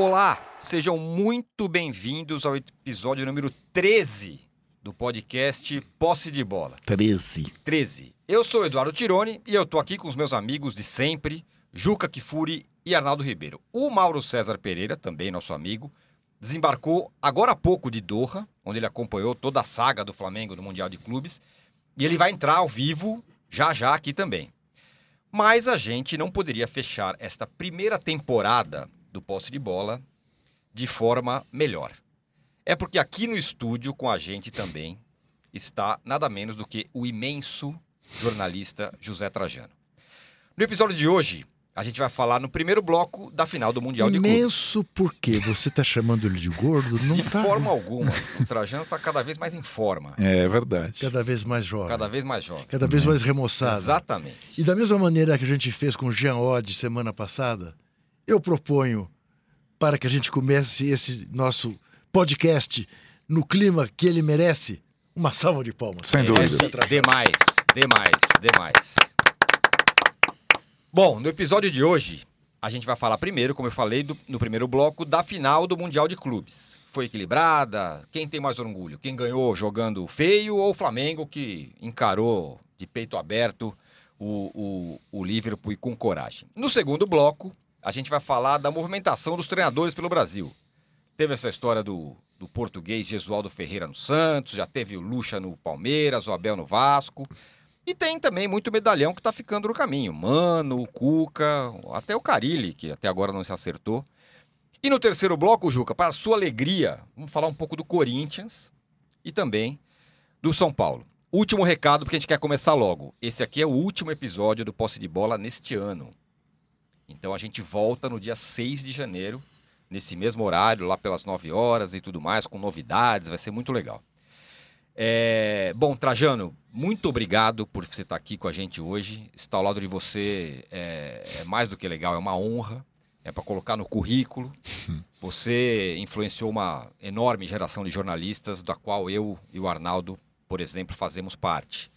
Olá, sejam muito bem-vindos ao episódio número 13 do podcast Posse de Bola. 13. Eu sou o Eduardo Tironi e eu tô aqui com os meus amigos de sempre, Juca Kfouri e Arnaldo Ribeiro. O Mauro César Pereira, também nosso amigo, desembarcou agora há pouco de Doha, onde ele acompanhou toda a saga do Flamengo no Mundial de Clubes, e ele vai entrar ao vivo já aqui também. Mas a gente não poderia fechar esta primeira temporada do Posse de Bola de forma melhor. É porque aqui no estúdio com a gente também está nada menos do que o imenso jornalista José Trajano. No episódio de hoje, a gente vai falar no primeiro bloco da final do Mundial de Clubes. Imenso por quê? Você está chamando ele de gordo? Não de tá... forma alguma. O Trajano está cada vez mais em forma. É verdade. Cada vez mais jovem. Cada vez mais remoçado. Exatamente. E da mesma maneira que a gente fez com o Jean Oddi semana passada, eu proponho para que a gente comece esse nosso podcast no clima que ele merece, uma salva de palmas. Sem dúvida. Demais. Bom, no episódio de hoje, a gente vai falar primeiro, como eu falei no primeiro bloco, da final do Mundial de Clubes. Foi equilibrada? Quem tem mais orgulho? Quem ganhou jogando feio ou o Flamengo, que encarou de peito aberto o Liverpool e com coragem? No segundo bloco, a gente vai falar da movimentação dos treinadores pelo Brasil. Teve essa história do português Jesualdo Ferreira no Santos, já teve o Lucha no Palmeiras, o Abel no Vasco. E tem também muito medalhão que tá ficando no caminho. Mano, o Cuca, até o Carille, que até agora não se acertou. E no terceiro bloco, Juca, para sua alegria, vamos falar um pouco do Corinthians e também do São Paulo. Último recado, porque a gente quer começar logo. Esse aqui é o último episódio do Posse de Bola neste ano. Então a gente volta no dia 6 de janeiro, nesse mesmo horário, lá pelas 9 horas e tudo mais, com novidades, vai ser muito legal. Bom, Trajano, muito obrigado por você estar aqui com a gente hoje. Estar ao lado de você é mais do que legal, é uma honra. É para colocar no currículo. Você influenciou uma enorme geração de jornalistas, da qual eu e o Arnaldo, por exemplo, fazemos parte.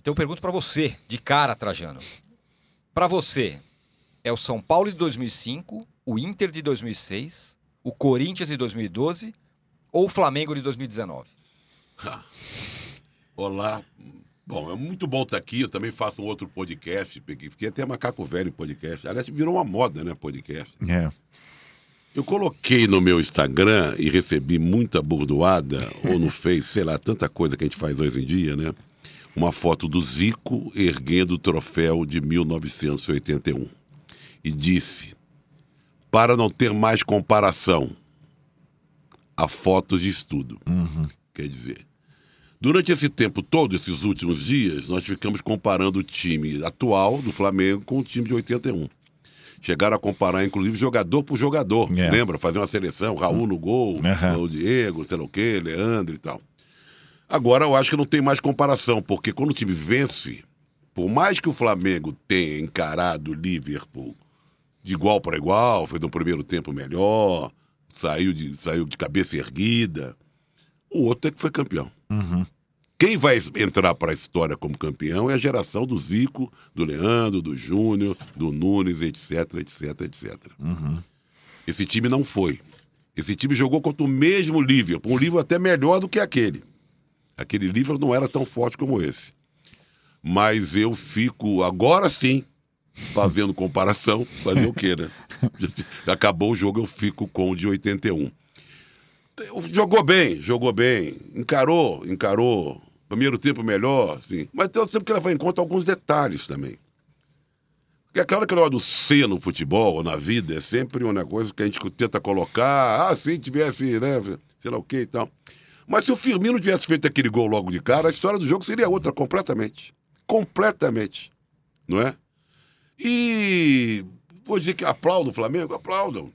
Então eu pergunto para você, de cara, Trajano. Para você, é o São Paulo de 2005, o Inter de 2006, o Corinthians de 2012 ou o Flamengo de 2019? Olá, bom, é muito bom estar aqui. Eu também faço um outro podcast, fiquei até macaco velho em podcast. Aliás, virou uma moda, né, podcast. É. Eu coloquei no meu Instagram e recebi muita burdoada, ou no Face, sei lá, tanta coisa que a gente faz hoje em dia, né? Uma foto do Zico erguendo o troféu de 1981 e disse: para não ter mais comparação, há fotos de estudo. Quer dizer, durante esse tempo todo, esses últimos dias, nós ficamos comparando o time atual do Flamengo com o time de 81. Chegaram a comparar, inclusive, jogador por jogador. Yeah. Lembra? Fazer uma seleção, Raul no gol, o Diego, sei lá o quê, Leandro e tal. Agora eu acho que não tem mais comparação, porque quando o time vence, por mais que o Flamengo tenha encarado o Liverpool de igual para igual, fez um primeiro tempo melhor, saiu de cabeça erguida, o outro é que foi campeão. Quem vai entrar para a história como campeão é a geração do Zico, do Leandro, do Júnior, do Nunes, etc. Esse time não foi. Esse time jogou contra o mesmo Liverpool, um Liverpool até melhor do que aquele. Aquele Liverpool não era tão forte como esse. Mas eu fico, agora sim, fazendo comparação, fazer o quê, né? Acabou o jogo, eu fico com o de 81. Jogou bem, encarou, primeiro tempo melhor, sim. Mas eu sempre que levar em conta alguns detalhes também. Porque é claro que o negócio do ser no futebol, ou na vida, é sempre uma coisa que a gente tenta colocar, se tivesse, né, sei lá o quê e tal. Mas se o Firmino tivesse feito aquele gol logo de cara, a história do jogo seria outra, completamente, não é? E vou dizer que aplaudo o Flamengo, aplaudam.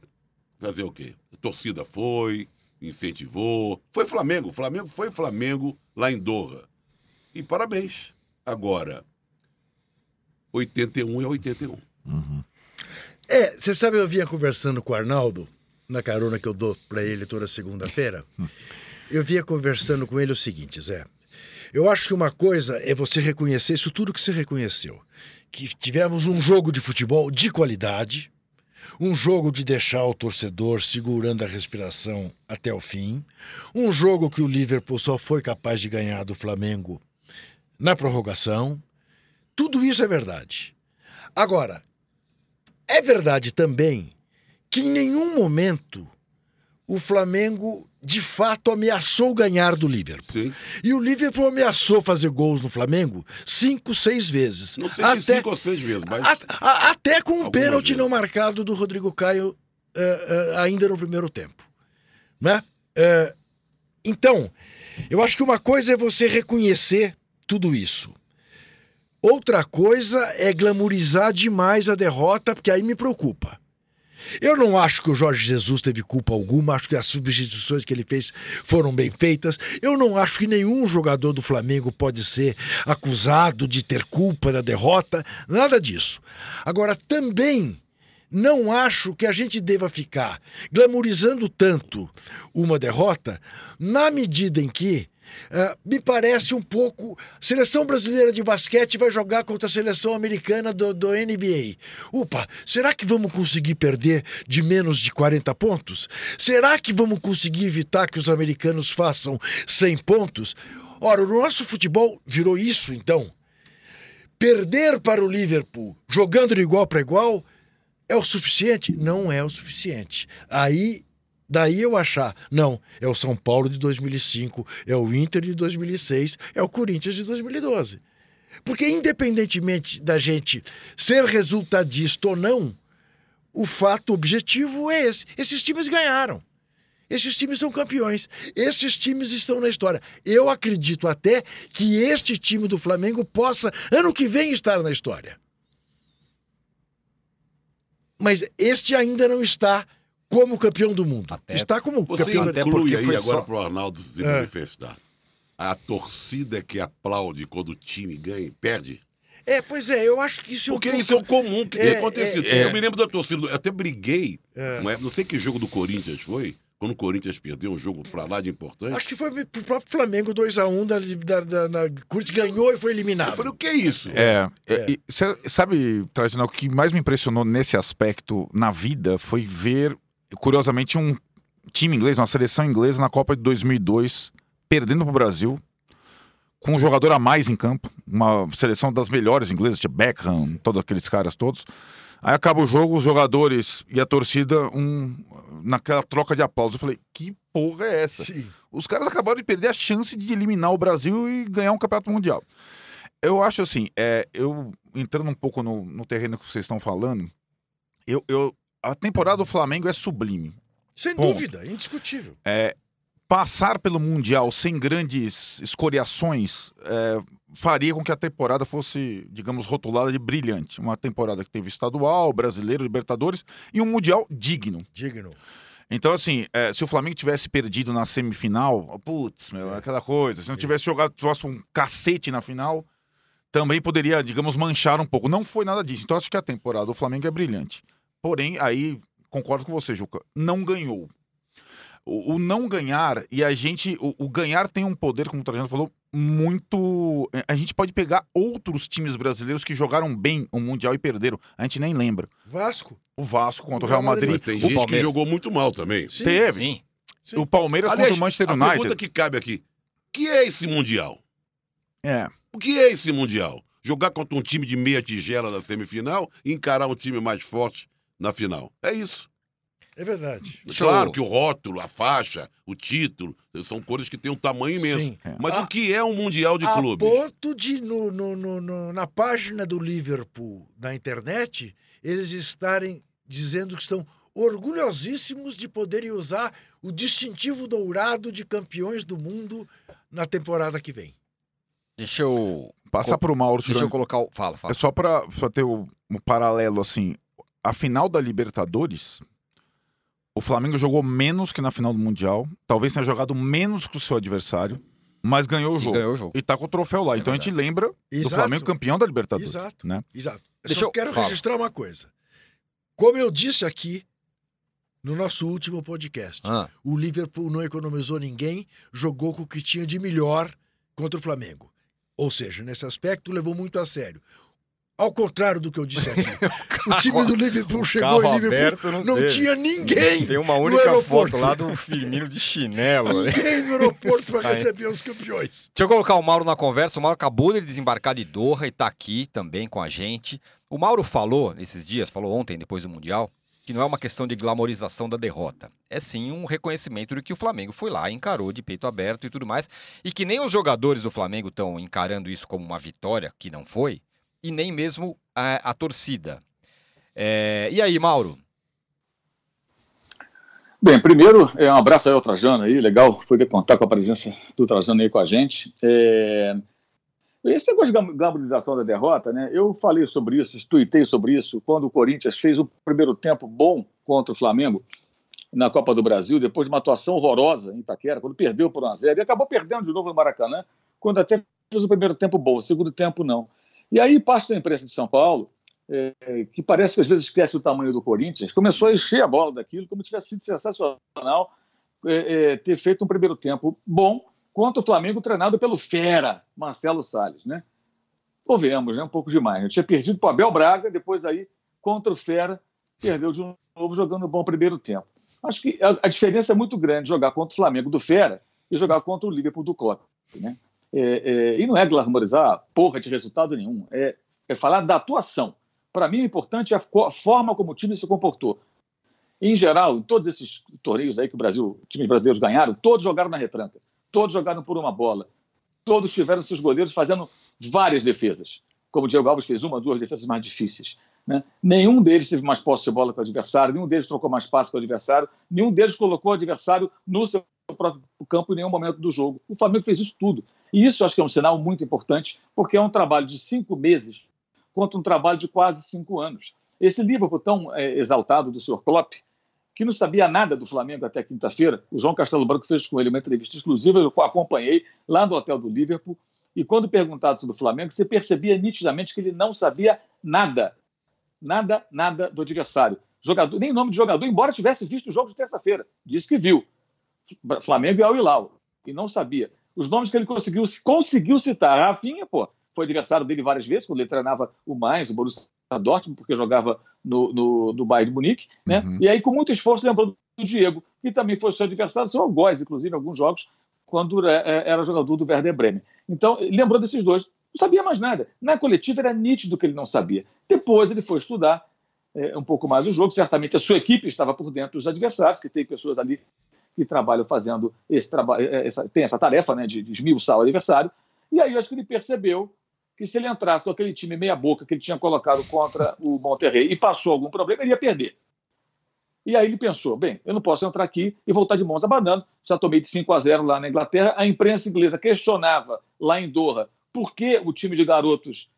Fazer o quê? A torcida foi, incentivou. Foi Flamengo. Flamengo foi Flamengo lá em Doha. E parabéns. Agora, 81 é 81. Você sabe, eu vinha conversando com o Arnaldo, na carona que eu dou para ele toda segunda-feira. Eu vinha conversando com ele o seguinte, Zé. Eu acho que uma coisa é você reconhecer isso tudo que você reconheceu. Que tivemos um jogo de futebol de qualidade, Um jogo de deixar o torcedor segurando a respiração até o fim. Um jogo que o Liverpool só foi capaz de ganhar do Flamengo na prorrogação. Tudo isso é verdade. Agora, é verdade também que em nenhum momento o Flamengo de fato ameaçou ganhar do Liverpool. Sim. E o Liverpool ameaçou fazer gols no Flamengo 5, 6 vezes. Não sei se 5 ou 6 vezes, mas... até com um pênalti vezes não marcado do Rodrigo Caio ainda no primeiro tempo. Né? Então, eu acho que uma coisa é você reconhecer tudo isso. Outra coisa é glamourizar demais a derrota, porque aí me preocupa. Eu não acho que o Jorge Jesus teve culpa alguma, acho que as substituições que ele fez foram bem feitas. Eu não acho que nenhum jogador do Flamengo pode ser acusado de ter culpa da derrota, nada disso. Agora, também não acho que a gente deva ficar glamourizando tanto uma derrota, na medida em que me parece um pouco... Seleção brasileira de basquete vai jogar contra a seleção americana do NBA. Opa, será que vamos conseguir perder de menos de 40 pontos? Será que vamos conseguir evitar que os americanos façam 100 pontos? Ora, o nosso futebol virou isso, então. Perder para o Liverpool jogando de igual para igual é o suficiente? Não é o suficiente. Aí... Daí eu achar, não, é o São Paulo de 2005, é o Inter de 2006, é o Corinthians de 2012. Porque independentemente da gente ser resultadista ou não, o fato objetivo é esse. Esses times ganharam. Esses times são campeões. Esses times estão na história. Eu acredito até que este time do Flamengo possa, ano que vem, estar na história. Mas este ainda não está... Como campeão do mundo. Até está como campeão do mundo. Você inclui aí agora para o Arnaldo se manifestar. A torcida que aplaude quando o time ganha e perde? É, pois é, eu acho que isso é um... Porque isso é comum que tem acontecido. Eu me lembro da torcida, eu até briguei, não sei que jogo do Corinthians foi, quando o Corinthians perdeu um jogo para lá de importante. Acho que foi pro próprio Flamengo 2-1, Corinthians ganhou e foi eliminado. Eu falei, o que é isso? Sabe, Trajano, o que mais me impressionou nesse aspecto na vida foi ver... Curiosamente, um time inglês, uma seleção inglesa na Copa de 2002, perdendo para o Brasil, com um jogador a mais em campo, uma seleção das melhores inglesas, tipo Beckham, todos aqueles caras todos. Aí acaba o jogo, os jogadores e a torcida naquela troca de aplausos. Eu falei, que porra é essa? Sim. Os caras acabaram de perder a chance de eliminar o Brasil e ganhar um campeonato mundial. Eu acho assim, eu entrando um pouco no terreno que vocês estão falando, a temporada do Flamengo é sublime. Sem dúvida, indiscutível. Passar pelo Mundial sem grandes escoriações faria com que a temporada fosse, digamos, rotulada de brilhante. Uma temporada que teve estadual, brasileiro, Libertadores e um Mundial digno. Digno. Então, assim, se o Flamengo tivesse perdido na semifinal, putz, meu, aquela coisa. Se não tivesse jogado, tivesse um cacete na final, também poderia, digamos, manchar um pouco. Não foi nada disso. Então, acho que a temporada do Flamengo é brilhante. Porém, aí, concordo com você, Juca, não ganhou. O não ganhar, e a gente... O ganhar tem um poder, como o Trajano falou, muito... A gente pode pegar outros times brasileiros que jogaram bem o Mundial e perderam. A gente nem lembra. Vasco. O Vasco contra o Real Madrid. Mas tem gente que jogou muito mal também. Sim, teve. Sim. O Palmeiras contra o Manchester United. A pergunta que cabe aqui, o que é esse Mundial? O que é esse Mundial? Jogar contra um time de meia tigela na semifinal e encarar um time mais forte na final. É isso. É verdade. Claro que o rótulo, a faixa, o título, são cores que têm um tamanho imenso. Sim. Mas o que é um Mundial de Clubes? A ponto de, na página do Liverpool, na internet, eles estarem dizendo que estão orgulhosíssimos de poderem usar o distintivo dourado de campeões do mundo na temporada que vem. Deixa eu... Passar para o Mauro. Deixa eu colocar o... Fala. É só para ter um paralelo, assim... A final da Libertadores, o Flamengo jogou menos que na final do Mundial. Talvez tenha jogado menos que o seu adversário, mas ganhou o jogo. E tá com o troféu lá. Então a gente lembra do Flamengo campeão da Libertadores. Exato. Né? Exato. Eu quero registrar uma coisa. Como eu disse aqui no nosso último podcast, o Liverpool não economizou ninguém, jogou com o que tinha de melhor contra o Flamengo. Ou seja, nesse aspecto, levou muito a sério. Ao contrário do que eu disse aqui. O time do Liverpool chegou em Liverpool, não tinha ninguém. Tem uma única foto lá do Firmino de chinelo. Ninguém no aeroporto vai receber os campeões. Deixa eu colocar o Mauro na conversa. O Mauro acabou de desembarcar de Doha e tá aqui também com a gente. O Mauro falou nesses dias, falou ontem depois do Mundial, que não é uma questão de glamorização da derrota. É sim um reconhecimento do que o Flamengo foi lá, encarou de peito aberto e tudo mais. E que nem os jogadores do Flamengo estão encarando isso como uma vitória, que não foi, e nem mesmo a torcida. E aí, Mauro? Bem, primeiro, um abraço aí ao Trajano aí, legal poder contar com a presença do Trajano aí com a gente. Esse negócio de glamorização da derrota, né? Eu falei sobre isso, tuitei sobre isso, quando o Corinthians fez o primeiro tempo bom contra o Flamengo na Copa do Brasil, depois de uma atuação horrorosa em Itaquera, quando perdeu por 1 a 0, e acabou perdendo de novo no Maracanã, quando até fez o primeiro tempo bom, o segundo tempo não. E aí passa a imprensa de São Paulo, que parece que às vezes esquece o tamanho do Corinthians, começou a encher a bola daquilo, como tivesse sido sensacional ter feito um primeiro tempo bom, quanto o Flamengo treinado pelo fera Marcelo Salles, né? Ouvemos, né? Um pouco demais. Eu tinha perdido para o Abel Braga, depois aí, contra o fera, perdeu de novo jogando um bom primeiro tempo. Acho que a diferença é muito grande jogar contra o Flamengo do fera e jogar contra o Liverpool do Klopp, né? E não é glamorizar porra de resultado nenhum, é falar da atuação. Para mim, o importante é a forma como o time se comportou. Em geral, em todos esses torneios aí que o Brasil, times brasileiros ganharam, todos jogaram na retranca. Todos jogaram por uma bola. Todos tiveram seus goleiros fazendo várias defesas. Como o Diego Alves fez uma, duas defesas mais difíceis, né? Nenhum deles teve mais posse de bola que o adversário, nenhum deles trocou mais passe que o adversário, nenhum deles colocou o adversário no seu próprio campo em nenhum momento do jogo. O Flamengo fez isso tudo. E isso acho que é um sinal muito importante, porque é um trabalho de 5 meses contra um trabalho de quase 5 anos. Esse Liverpool tão exaltado do Sr. Klopp, que não sabia nada do Flamengo até quinta-feira, o João Castelo Branco fez com ele uma entrevista exclusiva, eu acompanhei lá no hotel do Liverpool, e quando perguntado sobre o Flamengo, você percebia nitidamente que ele não sabia nada, nada, nada do adversário. Jogador, nem nome de jogador, embora tivesse visto o jogo de terça-feira, disse que viu. Flamengo e Al-Hilal, e não sabia. Os nomes que ele conseguiu citar, a Rafinha, pô, foi adversário dele várias vezes, quando ele treinava o Mainz, o Borussia Dortmund, porque jogava no Bayern de Munique, né? Uhum. E aí, com muito esforço, lembrou do Diego, que também foi seu adversário, seu algoz, inclusive, em alguns jogos, quando era jogador do Werder Bremen. Então, lembrou desses dois. Não sabia mais nada. Na coletiva, era nítido que ele não sabia. Depois, ele foi estudar um pouco mais o jogo. Certamente, a sua equipe estava por dentro dos adversários, que tem pessoas ali que trabalham fazendo esse trabalho, tem essa tarefa, né, de esmiuçar o adversário. E aí, eu acho que ele percebeu que se ele entrasse com aquele time meia-boca que ele tinha colocado contra o Monterrey e passou algum problema, ele ia perder. E aí ele pensou, bem, eu não posso entrar aqui e voltar de mãos abanando, já tomei de 5 a 0 lá na Inglaterra, a imprensa inglesa questionava lá em Doha por que o time de garotos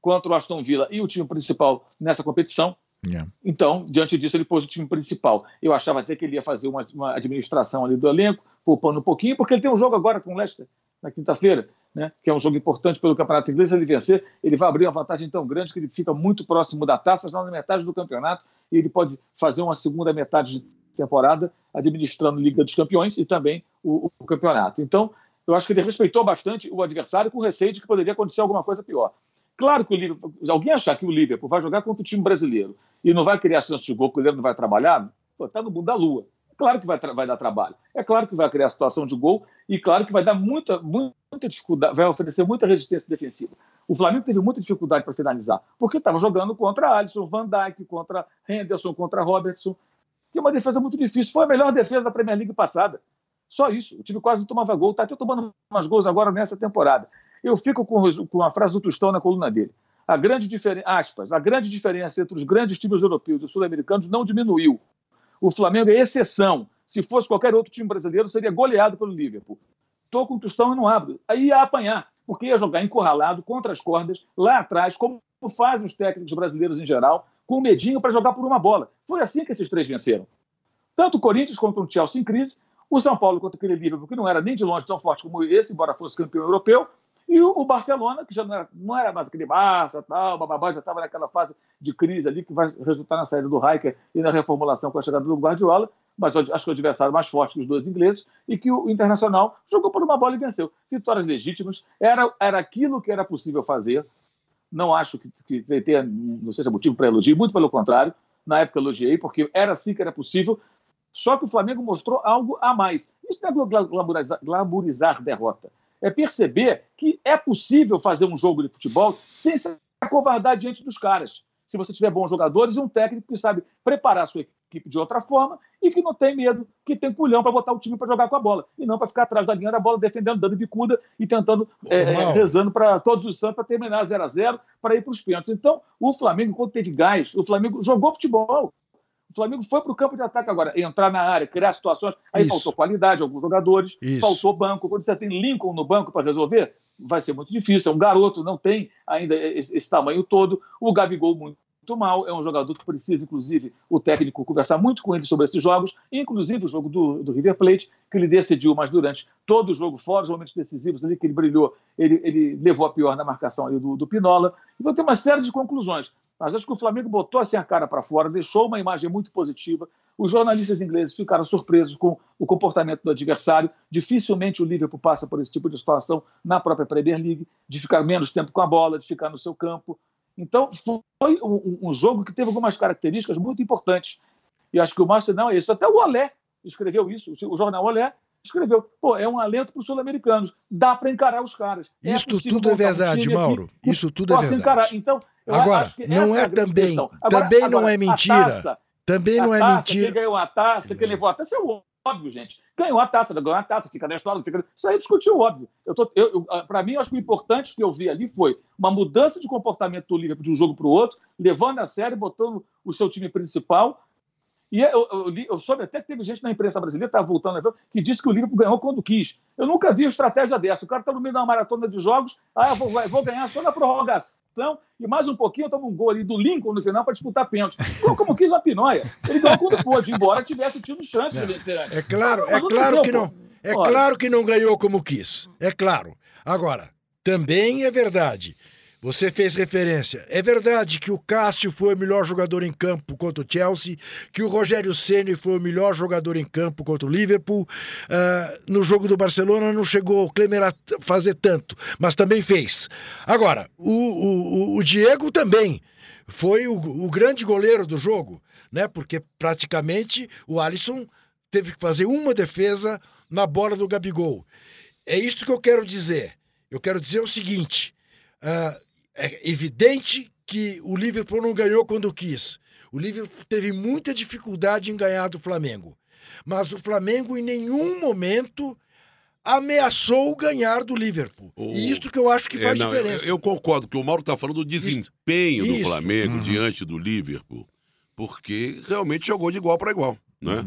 contra o Aston Villa e o time principal nessa competição. Yeah. Então, diante disso, ele pôs o time principal. Eu achava até que ele ia fazer uma administração ali do elenco, poupando um pouquinho, porque ele tem um jogo agora com o Leicester, na quinta-feira, né, que é um jogo importante pelo Campeonato Inglês. Se ele vencer, ele vai abrir uma vantagem tão grande que ele fica muito próximo da taça, já na metade do campeonato, e ele pode fazer uma segunda metade de temporada administrando a Liga dos Campeões e também o campeonato. Então, eu acho que ele respeitou bastante o adversário com receio de que poderia acontecer alguma coisa pior. Claro que o Liverpool, alguém achar que o Liverpool vai jogar contra o time brasileiro e não vai criar chance de gol, que o Leandro não vai trabalhar, está no mundo da lua. Claro que vai dar trabalho, é claro que vai criar situação de gol e claro que vai dar muita dificuldade, vai oferecer muita resistência defensiva. O Flamengo teve muita dificuldade para finalizar, porque estava jogando contra Alisson, Van Dijk, contra Henderson, contra Robertson, que é uma defesa muito difícil. Foi a melhor defesa da Premier League passada, só isso. O time quase não tomava gol, está até tomando umas gols agora nessa temporada. Eu fico com a frase do Tostão na coluna dele. A grande diferença entre os grandes times europeus e os sul-americanos não diminuiu. O Flamengo é exceção. Se fosse qualquer outro time brasileiro, seria goleado pelo Liverpool. Estou com o Tostão e não abro. Aí ia apanhar, porque ia jogar encurralado, contra as cordas, lá atrás, como fazem os técnicos brasileiros em geral, com medinho para jogar por uma bola. Foi assim que esses três venceram. Tanto o Corinthians quanto o Chelsea em crise, o São Paulo contra aquele Liverpool, que não era nem de longe tão forte como esse, embora fosse campeão europeu, e o Barcelona, que já não era mais aquele Barça, tal, bababá, já estava naquela fase de crise ali que vai resultar na saída do Rijkaard e na reformulação com a chegada do Guardiola, mas acho que o adversário mais forte que os dois ingleses, e que o Internacional jogou por uma bola e venceu. Vitórias legítimas, era aquilo que era possível fazer não acho que tenha, não seja motivo para elogio, muito pelo contrário, na época elogiei, porque era assim que era possível, só que o Flamengo mostrou algo a mais. Isso não é glamourizar derrota, é perceber que é possível fazer um jogo de futebol sem se acovardar diante dos caras, se você tiver bons jogadores e um técnico que sabe preparar a sua equipe de outra forma e que não tem medo, que tem culhão para botar o time para jogar com a bola, e não para ficar atrás da linha da bola, defendendo, dando bicuda e tentando, rezando para todos os santos para terminar 0-0, para ir para os pênaltis. Então, o Flamengo, quando teve gás, o Flamengo jogou futebol. O Flamengo foi para o campo de ataque agora, entrar na área, criar situações, aí faltou qualidade, alguns jogadores, faltou banco. Quando você tem Lincoln no banco para resolver, vai ser muito difícil, é um garoto, não tem ainda esse tamanho todo. O Gabigol muito mal, é um jogador que precisa, inclusive, o técnico conversar muito com ele sobre esses jogos, inclusive o jogo do River Plate, que ele decidiu, mas durante todo o jogo, fora os momentos decisivos ali que ele brilhou, ele levou a pior na marcação ali do Pinola. Então tem uma série de conclusões, mas acho que o Flamengo botou assim a cara para fora, deixou uma imagem muito positiva. Os jornalistas ingleses ficaram surpresos com o comportamento do adversário. Dificilmente o Liverpool passa por esse tipo de situação na própria Premier League, de ficar menos tempo com a bola, de ficar no seu campo. Então, foi um jogo que teve algumas características muito importantes. E acho que o Márcio não é isso. Até o Olé escreveu isso, o jornal Olé escreveu. Pô, é um alento para os sul-americanos. Dá para encarar os caras. Isso tudo é verdade, Mauro. Isso tudo é verdade. Encarar. Então, agora, não é também. Também não é mentira. Também não é mentira. Quem ganhou a taça, quem levou a taça, é o óbvio, gente. Ganhou a taça, ganhou a taça, fica na história, fica... Isso aí discutiu, óbvio. Para mim, eu acho que o importante que eu vi ali foi uma mudança de comportamento do Liverpool de um jogo para o outro, levando a sério, botando o seu time principal. E eu soube até que teve gente na imprensa brasileira, estava voltando a ver, que disse que o Liverpool ganhou quando quis. Eu nunca vi uma estratégia dessa. O cara está no meio de uma maratona de jogos, vou ganhar só na prorrogação. E mais um pouquinho eu tomo um gol ali do Lincoln no final para disputar pênalti. Como quis a pinóia. Ele ganhou quando pôde, embora tivesse tido chance de vencer. É claro que não ganhou como quis. É claro. Agora, também é verdade. Você fez referência. É verdade que o Cássio foi o melhor jogador em campo contra o Chelsea, que o Rogério Ceni foi o melhor jogador em campo contra o Liverpool. No jogo do Barcelona não chegou o Klemer a fazer tanto, mas também fez. Agora, o Diego também foi o grande goleiro do jogo, né? Porque praticamente o Alisson teve que fazer uma defesa na bola do Gabigol. É isto que eu quero dizer. Eu quero dizer o seguinte... É evidente que o Liverpool não ganhou quando quis. O Liverpool teve muita dificuldade em ganhar do Flamengo. Mas o Flamengo em nenhum momento ameaçou ganhar do Liverpool. E isto que eu acho que faz diferença. Eu concordo que o Mauro está falando do desempenho do Flamengo diante do Liverpool, porque realmente jogou de igual para igual, né?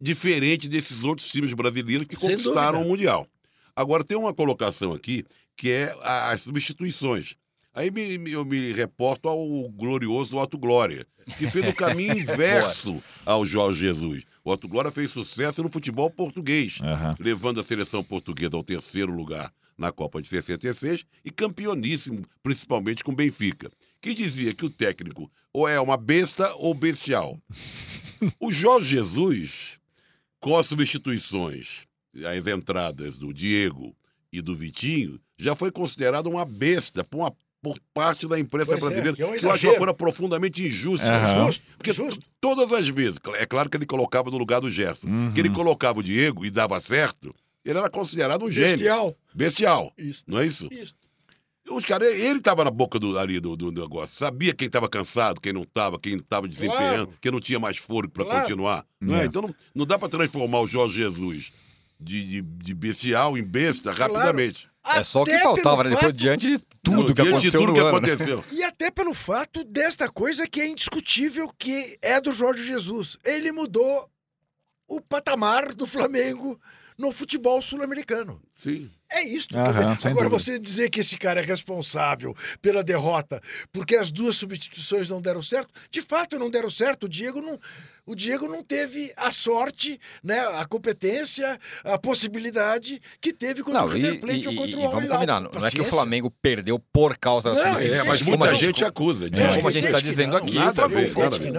Diferente desses outros times brasileiros que conquistaram o Mundial. Agora, tem uma colocação aqui que é as substituições. Aí eu me reporto ao glorioso Otto Glória, que fez o caminho inverso ao Jorge Jesus. O Otto Glória fez sucesso no futebol português, levando a seleção portuguesa ao 3º lugar na Copa de 66 e campeoníssimo, principalmente com o Benfica, que dizia que o técnico ou é uma besta ou bestial. O Jorge Jesus, com as substituições, as entradas do Diego e do Vitinho, já foi considerado uma besta por parte da imprensa brasileira. Eu acho uma coisa profundamente injusta. Porque todas as vezes, é claro que ele colocava no lugar do Gerson, que ele colocava o Diego e dava certo, ele era considerado um gênio. Bestial. Não é isso? Os caras, ele estava na boca do negócio, sabia quem estava cansado, quem estava desempenhando, quem não tinha mais fôlego para continuar. Não é? Então não dá para transformar o Jorge Jesus de bestial em besta rapidamente. É só o que faltava, né? Depois, diante de tudo que aconteceu no ano. E até pelo fato desta coisa que é indiscutível, que é do Jorge Jesus. Ele mudou o patamar do Flamengo no futebol sul-americano. Sim. É isso. Agora, você dizer que esse cara é responsável pela derrota porque as duas substituições não deram certo, de fato não deram certo. O Diego não teve a sorte, né, a competência, a possibilidade que teve contra o River Plate ou contra o Al Hilal. Não é que o Flamengo perdeu por causa da substituição. Mas muita gente acusa. Como a gente está dizendo aqui,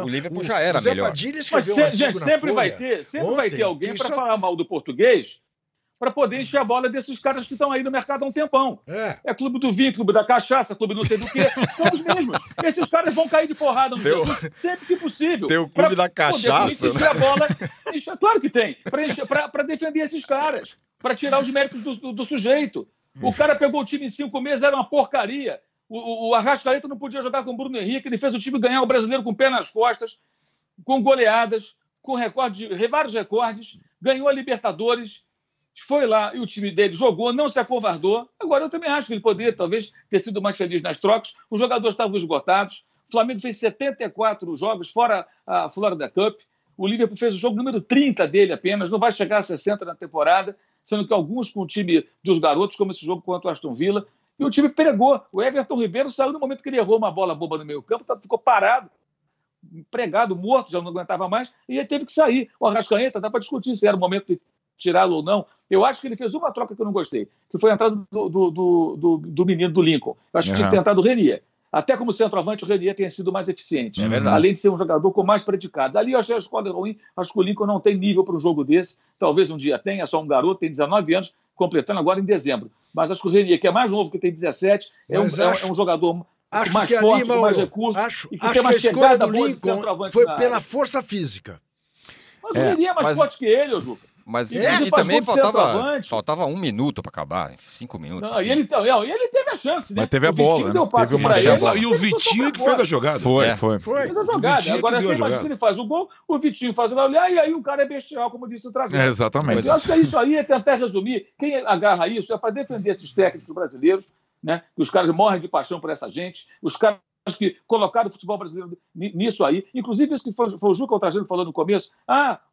o Liverpool já era melhor. Mas, gente, sempre vai ter alguém para falar mal do português, para poder encher a bola desses caras que estão aí no mercado há um tempão. É clube do vinho, clube da cachaça, clube não sei do quê. São os mesmos. Esses caras vão cair de porrada no Jesus sempre que possível. Tem o clube da cachaça. Encher a bola. Claro que tem. Para defender esses caras. Para tirar os méritos do sujeito. O cara pegou o time em 5 meses, era uma porcaria. O Arrascaeta não podia jogar com o Bruno Henrique. Ele fez o time ganhar o brasileiro com o pé nas costas, com goleadas, com recorde, vários recordes. Ganhou a Libertadores. Foi lá e o time dele jogou, não se acovardou. Agora eu também acho que ele poderia, talvez, ter sido mais feliz nas trocas. Os jogadores estavam esgotados. O Flamengo fez 74 jogos, fora a Florida Cup. O Liverpool fez o jogo número 30 dele apenas. Não vai chegar a 60 na temporada, sendo que alguns com o time dos garotos, como esse jogo contra o Aston Villa. E o time pregou. O Everton Ribeiro saiu no momento que ele errou uma bola boba no meio campo, ficou parado, pregado, morto, já não aguentava mais, e ele teve que sair. O Arrascaeta, dá para discutir se era o momento de tirá-lo ou não. Eu acho que ele fez uma troca que eu não gostei, que foi a entrada do menino do Lincoln. Eu acho que tinha que ter entrado o Renier. Até como centroavante, o Renier tenha sido mais eficiente, além de ser um jogador com mais predicados. Ali eu achei a escola ruim, acho que o Lincoln não tem nível para um jogo desse. Talvez um dia tenha, é só um garoto, tem 19 anos, completando agora em dezembro. Mas acho que o Renier, que é mais novo, que tem 17, é um jogador... Acho mais que forte, ali, Mauro, mais recurso, acho que a escolha do Lincoln foi pela força física. Mas o Renier é mais forte que ele, ô Juca. Mas ele também faltava 1 minuto para acabar, 5 minutos. Não, assim. e ele teve a chance, né? Mas teve a bola, né? Teve uma chance. E o Vitinho que fez a jogada. Foi. Fez a jogada. Agora você imagina, ele faz o gol, o Vitinho faz o gol, e aí o cara é bestial, como disse o Trajano. Exatamente. Eu acho que isso aí é tentar resumir. Quem agarra isso é para defender esses técnicos brasileiros, né? Que os caras morrem de paixão por essa gente, os caras que colocaram o futebol brasileiro nisso aí, inclusive isso que foi o Juca ou o Trajano falou no começo,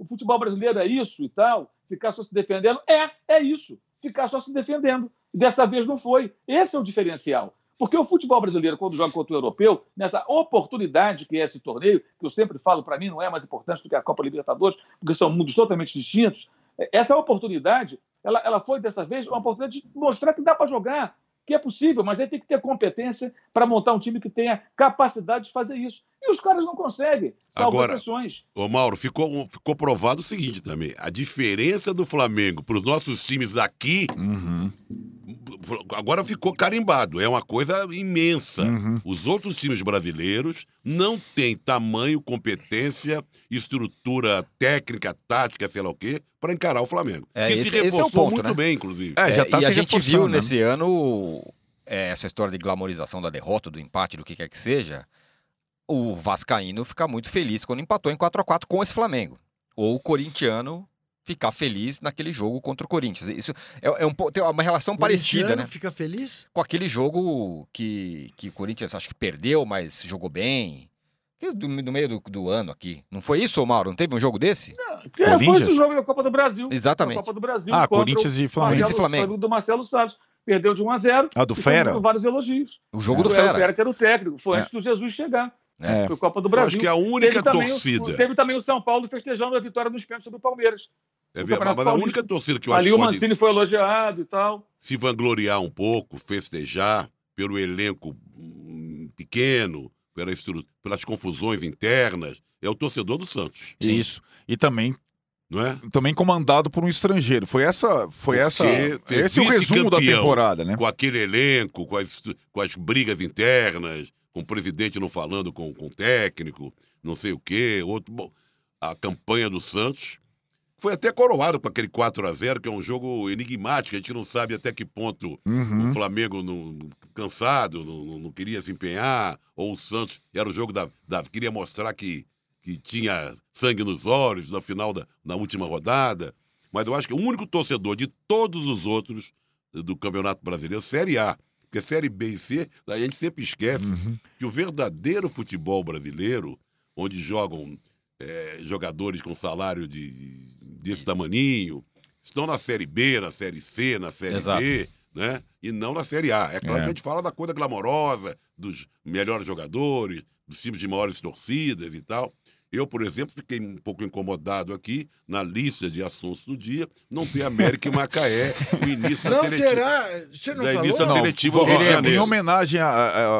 o futebol brasileiro é isso e tal, ficar só se defendendo, é isso, ficar só se defendendo, dessa vez não foi, esse é o diferencial, porque o futebol brasileiro quando joga contra o europeu, nessa oportunidade que é esse torneio, que eu sempre falo, para mim não é mais importante do que a Copa Libertadores, porque são mundos totalmente distintos, essa oportunidade, ela foi dessa vez uma oportunidade de mostrar que dá para jogar, que é possível, mas ele tem que ter competência para montar um time que tenha capacidade de fazer isso. E os caras não conseguem, salvo exceções. Agora, ô Mauro, ficou provado o seguinte também, a diferença do Flamengo para os nossos times aqui, agora ficou carimbado, é uma coisa imensa. Os outros times brasileiros não têm tamanho, competência, estrutura técnica, tática, sei lá o quê, para encarar o Flamengo. Se reforçou é o ponto, muito bem, inclusive. E a gente viu, né? Nesse ano essa história de glamorização da derrota, do empate, do que quer que seja. O vascaíno fica muito feliz quando empatou em 4x4 com esse Flamengo. Ou o corintiano ficar feliz naquele jogo contra o Corinthians. Isso tem uma relação parecida, né? Fica feliz? Com aquele jogo que o Corinthians acho que perdeu, mas jogou bem. No meio do ano aqui. Não foi isso, Mauro? Não teve um jogo desse? Não, foi esse jogo da Copa do Brasil. Exatamente. Copa do Brasil, Corinthians e Flamengo. O do Marcelo Santos. Perdeu de 1-0. Ah, do Fera? Com vários elogios. O jogo do Fera. O Fera que era o técnico. Foi antes do Jesus chegar. Foi Copa do Brasil. Acho que é a única torcida. Teve também o São Paulo festejando a vitória nos pênaltis sobre o Palmeiras. É verdade, mas a única torcida que eu acho que ali o Mancini foi elogiado e tal. Se vangloriar um pouco, festejar pelo elenco pequeno, pelas confusões internas, é o torcedor do Santos. Isso. E também... Não é? Também comandado por um estrangeiro. Esse é o resumo da temporada, né? Com aquele elenco, com as brigas internas, com o presidente não falando com o técnico, não sei o quê. A campanha do Santos foi até coroada com aquele 4x0, que é um jogo enigmático. A gente não sabe até que ponto o Flamengo, cansado, não queria se empenhar, ou o Santos era o jogo queria mostrar que tinha sangue nos olhos na final na última rodada. Mas eu acho que o único torcedor de todos os outros do Campeonato Brasileiro, Série A, porque Série B e C, a gente sempre esquece que o verdadeiro futebol brasileiro, onde jogam jogadores com salário desse tamaninho, estão na Série B, na Série C, na Série D, né? E não na Série A. É claro que a gente fala da coisa glamourosa, dos melhores jogadores, dos times de maiores torcidas e tal. Eu, por exemplo, fiquei um pouco incomodado aqui, na lista de assuntos do dia, não ter América e Macaé no início da seletiva. Não terá, você não falou? Início da seletiva, em homenagem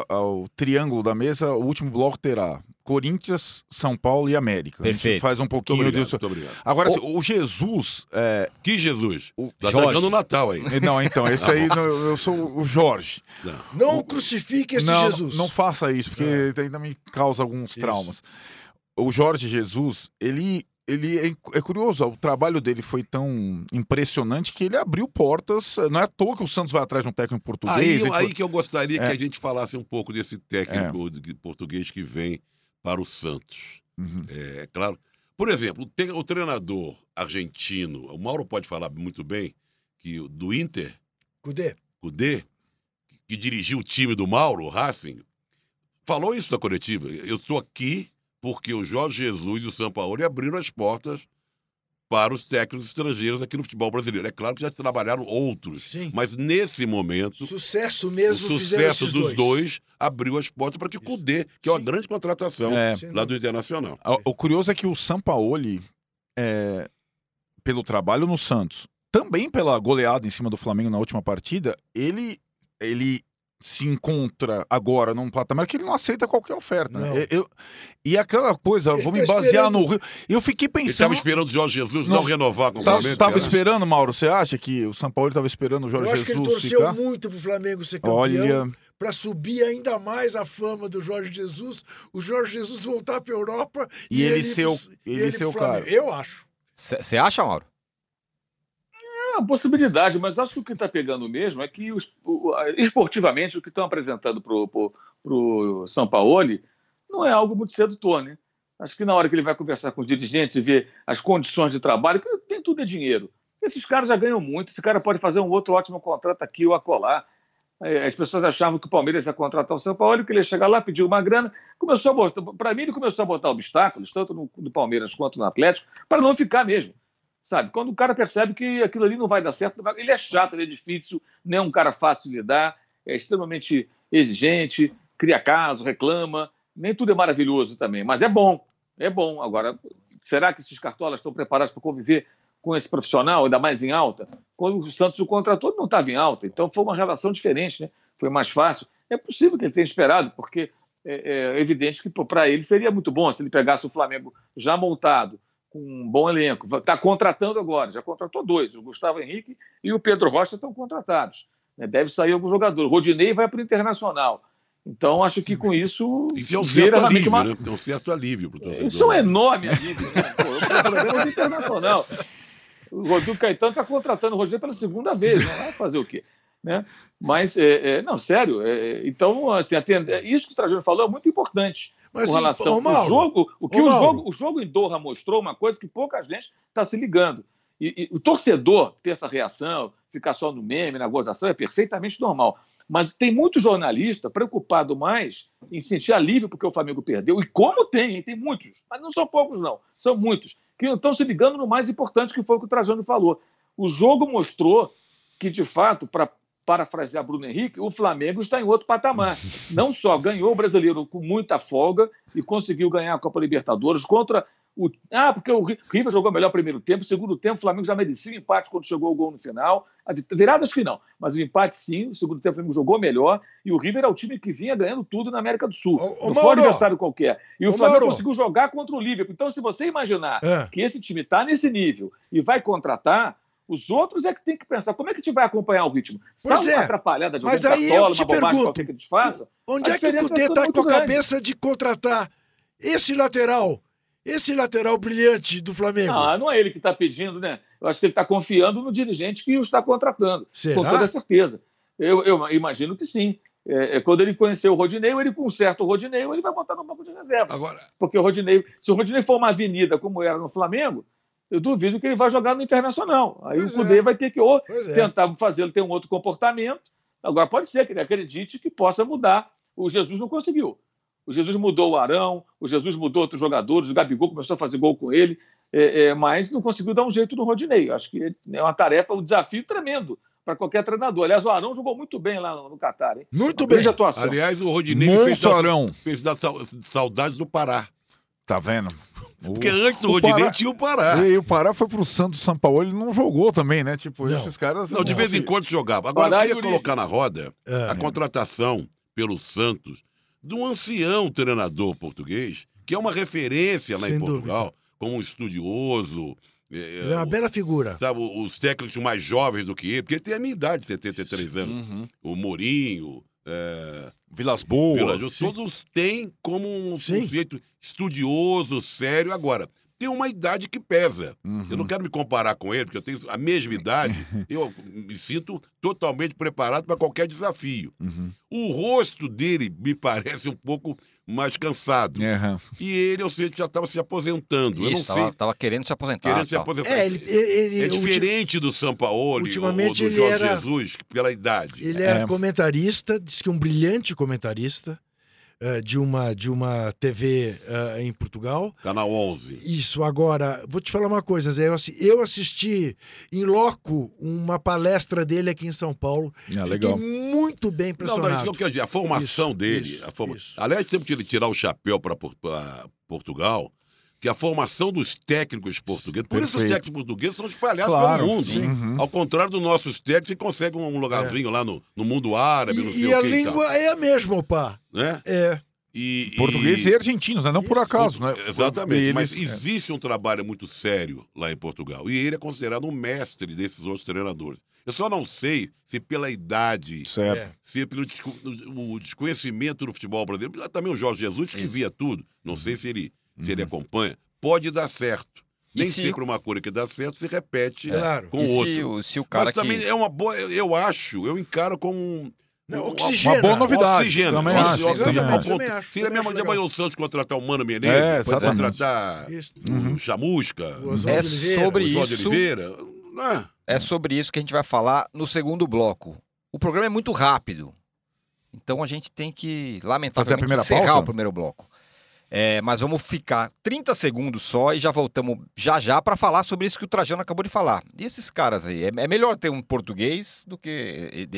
ao Triângulo da Mesa, o último bloco terá Corinthians, São Paulo e América. Perfeito. A gente faz um pouquinho disso. Muito obrigado. Agora, o Jesus... É... Que Jesus? Tá jogando o Natal aí. Não, então, esse aí, eu sou o Jorge. Não crucifique este Jesus. Não faça isso, porque ainda me causa alguns traumas. O Jorge Jesus, ele é curioso, o trabalho dele foi tão impressionante que ele abriu portas. Não é à toa que o Santos vai atrás de um técnico português. Aí que eu gostaria que a gente falasse um pouco desse técnico português que vem para o Santos. Uhum. É claro. Por exemplo, tem o treinador argentino, o Mauro pode falar muito bem, que do Inter, Coudet, que dirigiu o time do Mauro, o Racing, falou isso na coletiva. Eu estou aqui porque o Jorge Jesus e o Sampaoli abriram as portas para os técnicos estrangeiros aqui no futebol brasileiro. É claro que já trabalharam outros, sim, mas nesse momento... Sucesso mesmo, o sucesso dos dois abriu as portas para que o Coudet, que é uma grande contratação lá do Internacional. O curioso é que o Sampaoli, pelo trabalho no Santos, também pela goleada em cima do Flamengo na última partida, ele se encontra agora num patamar que ele não aceita qualquer oferta. Né? E aquela coisa, eu vou me basear no Rio. Eu fiquei pensando... Ele estava esperando o Jorge Jesus não renovar com o Flamengo? Estava esperando, Mauro. Você acha que o São Paulo estava esperando o Jorge Jesus ficar? Eu acho que ele torceu muito para o Flamengo ser campeão. Olha... para subir ainda mais a fama do Jorge Jesus, o Jorge Jesus voltar para a Europa e ele ser o cara. Eu acho. Você acha, Mauro? Uma possibilidade, mas acho que o que está pegando mesmo é que, esportivamente, o que estão apresentando para o Sampaoli não é algo muito sedutor, né? Acho que na hora que ele vai conversar com os dirigentes e ver as condições de trabalho, que tem tudo é dinheiro. Esses caras já ganham muito, esse cara pode fazer um outro ótimo contrato aqui ou acolá. As pessoas achavam que o Palmeiras ia contratar o Sampaoli, que ele ia chegar lá, pedir uma grana. Para mim, ele começou a botar obstáculos, tanto no Palmeiras quanto no Atlético, para não ficar mesmo. Sabe, quando o cara percebe que aquilo ali não vai dar certo, ele é chato, ele é difícil, não é um cara fácil de lidar, é extremamente exigente, cria caso, reclama, nem tudo é maravilhoso também, mas é bom, é bom. Agora, será que esses cartolas estão preparados para conviver com esse profissional, ainda mais em alta? Quando o Santos o contratou, não estava em alta, então foi uma relação diferente, né? Foi mais fácil. É possível que ele tenha esperado, porque é evidente que para ele seria muito bom se ele pegasse o Flamengo já montado, um bom elenco. Está contratando agora, já contratou dois, o Gustavo Henrique e o Pedro Rocha estão contratados. Deve sair algum jogador. O Rodinei vai para o Internacional. Então, acho que com isso... Isso é um certo alívio, uma... né? É um certo alívio para o torcedor. Isso é um enorme alívio. Pô, é um Internacional. O Rodrigo Caetano está contratando o Rodinei pela segunda vez, né? Vai fazer o quê? Né? Mas, não, sério, então, assim, isso que o Trajano falou é muito importante. Mas, com relação ao jogo, o jogo em Doha mostrou uma coisa que pouca gente está se ligando. E o torcedor ter essa reação, ficar só no meme, na gozação, é perfeitamente normal. Mas tem muito jornalista preocupado mais em sentir alívio porque o Flamengo perdeu. E como tem muitos, mas não são poucos não, são muitos, que estão se ligando no mais importante, que foi o que o Trajano falou. O jogo mostrou que, de fato, para... parafrasear Bruno Henrique, o Flamengo está em outro patamar. Não só ganhou o Brasileiro com muita folga e conseguiu ganhar a Copa Libertadores contra o... Ah, porque o River jogou melhor primeiro tempo, segundo tempo o Flamengo já merecia o empate quando chegou o gol no final. Viradas que não, mas o empate sim, o segundo tempo o Flamengo jogou melhor e o River é o time que vinha ganhando tudo na América do Sul. Não foi adversário qualquer. E o Flamengo conseguiu jogar contra o Liverpool. Então, se você imaginar que esse time está nesse nível e vai contratar, os outros é que tem que pensar como é que a gente vai acompanhar o ritmo. Sabe, uma atrapalhada de algum cartola, uma bobagem qualquer que eles façam. Onde é que o Coudet está com a cabeça de contratar esse lateral brilhante do Flamengo? Ah, não é ele que está pedindo, né? Eu acho que ele está confiando no dirigente que o está contratando. Será? Com toda certeza. Eu imagino que sim. Quando ele conheceu o Rodinei, ele conserta o Rodinei, ele vai botar no banco de reserva. Agora... Porque o Rodinei, se o Rodinei for uma avenida como era no Flamengo, eu duvido que ele vai jogar no Internacional. Aí o Coudet vai ter que ou tentar fazê-lo ter um outro comportamento. Agora, pode ser que ele acredite que possa mudar. O Jesus não conseguiu. O Jesus mudou o Arão, o Jesus mudou outros jogadores, o Gabigol começou a fazer gol com ele, mas não conseguiu dar um jeito no Rodinei. Acho que é uma tarefa, um desafio tremendo para qualquer treinador. Aliás, o Arão jogou muito bem lá no Catar, hein? Muito bem. Atuação. Aliás, o Rodinei fez dar saudades do Pará. Tá vendo? Porque antes do Rodinei tinha o Pará. E o Pará foi pro Santos, São Paulo, ele não jogou também, né? Tipo, esses caras... Não, de vez em quando jogava. Agora, Pará, eu queria colocar na roda a contratação pelo Santos de um ancião treinador português que é uma referência lá em Portugal, como um estudioso. É uma bela figura. Sabe, os técnicos mais jovens do que ele, porque ele tem a minha idade, 73 anos. Uhum. O Mourinho, Vilas Boas, todos têm como um sujeito estudioso, sério. Agora, tem uma idade que pesa. Uhum. Eu não quero me comparar com ele, porque eu tenho a mesma idade. Eu me sinto totalmente preparado para qualquer desafio. Uhum. O rosto dele me parece um pouco mais cansado. Uhum. E ele, eu sei, já estava se aposentando. Isso, eu não sei. Estava querendo se aposentar. Querendo se aposentar. É diferente do Sampaoli ultimamente, ou do Jorge Jesus, pela idade. Ele era comentarista, disse que um brilhante comentarista de uma TV em Portugal. Canal 11. Isso, agora, vou te falar uma coisa, Zé. Eu assisti em loco uma palestra dele aqui em São Paulo. É, legal. Muito bem impressionado. Não, isso que eu quero dizer, a formação dele. Aliás, temos que tirar o chapéu para Portugal, que a formação dos técnicos portugueses... Por isso os técnicos portugueses são espalhados pelo mundo. Uhum. Ao contrário dos nossos técnicos, que conseguem um lugarzinho lá no mundo árabe, não sei o que. E a língua é a mesma, pá. Né? É. Portugueses e argentinos, né? Não por acaso, né? Exatamente. Eles... Mas existe um trabalho muito sério lá em Portugal. E ele é considerado um mestre desses outros treinadores. Eu só não sei se pela idade, se pelo desconhecimento do futebol brasileiro. Também o Jorge Jesus, que via tudo. Não sei se ele... Se ele acompanha, pode dar certo. Nem sempre uma coisa que dá certo se repete com outro. Se o cara... Mas também é uma boa... Eu encaro como uma boa novidade. Oxigênio. Seria mesmo de amanhã o Santos contratar o Mano Menezes, contratar o Chamusca. É sobre isso. É sobre isso que a gente vai falar no segundo bloco. O programa é muito rápido. Então a gente tem que, lamentavelmente, encerrar o primeiro bloco. Mas vamos ficar 30 segundos só e já voltamos já para falar sobre isso que o Trajano acabou de falar. E esses caras aí, é melhor ter um português do que...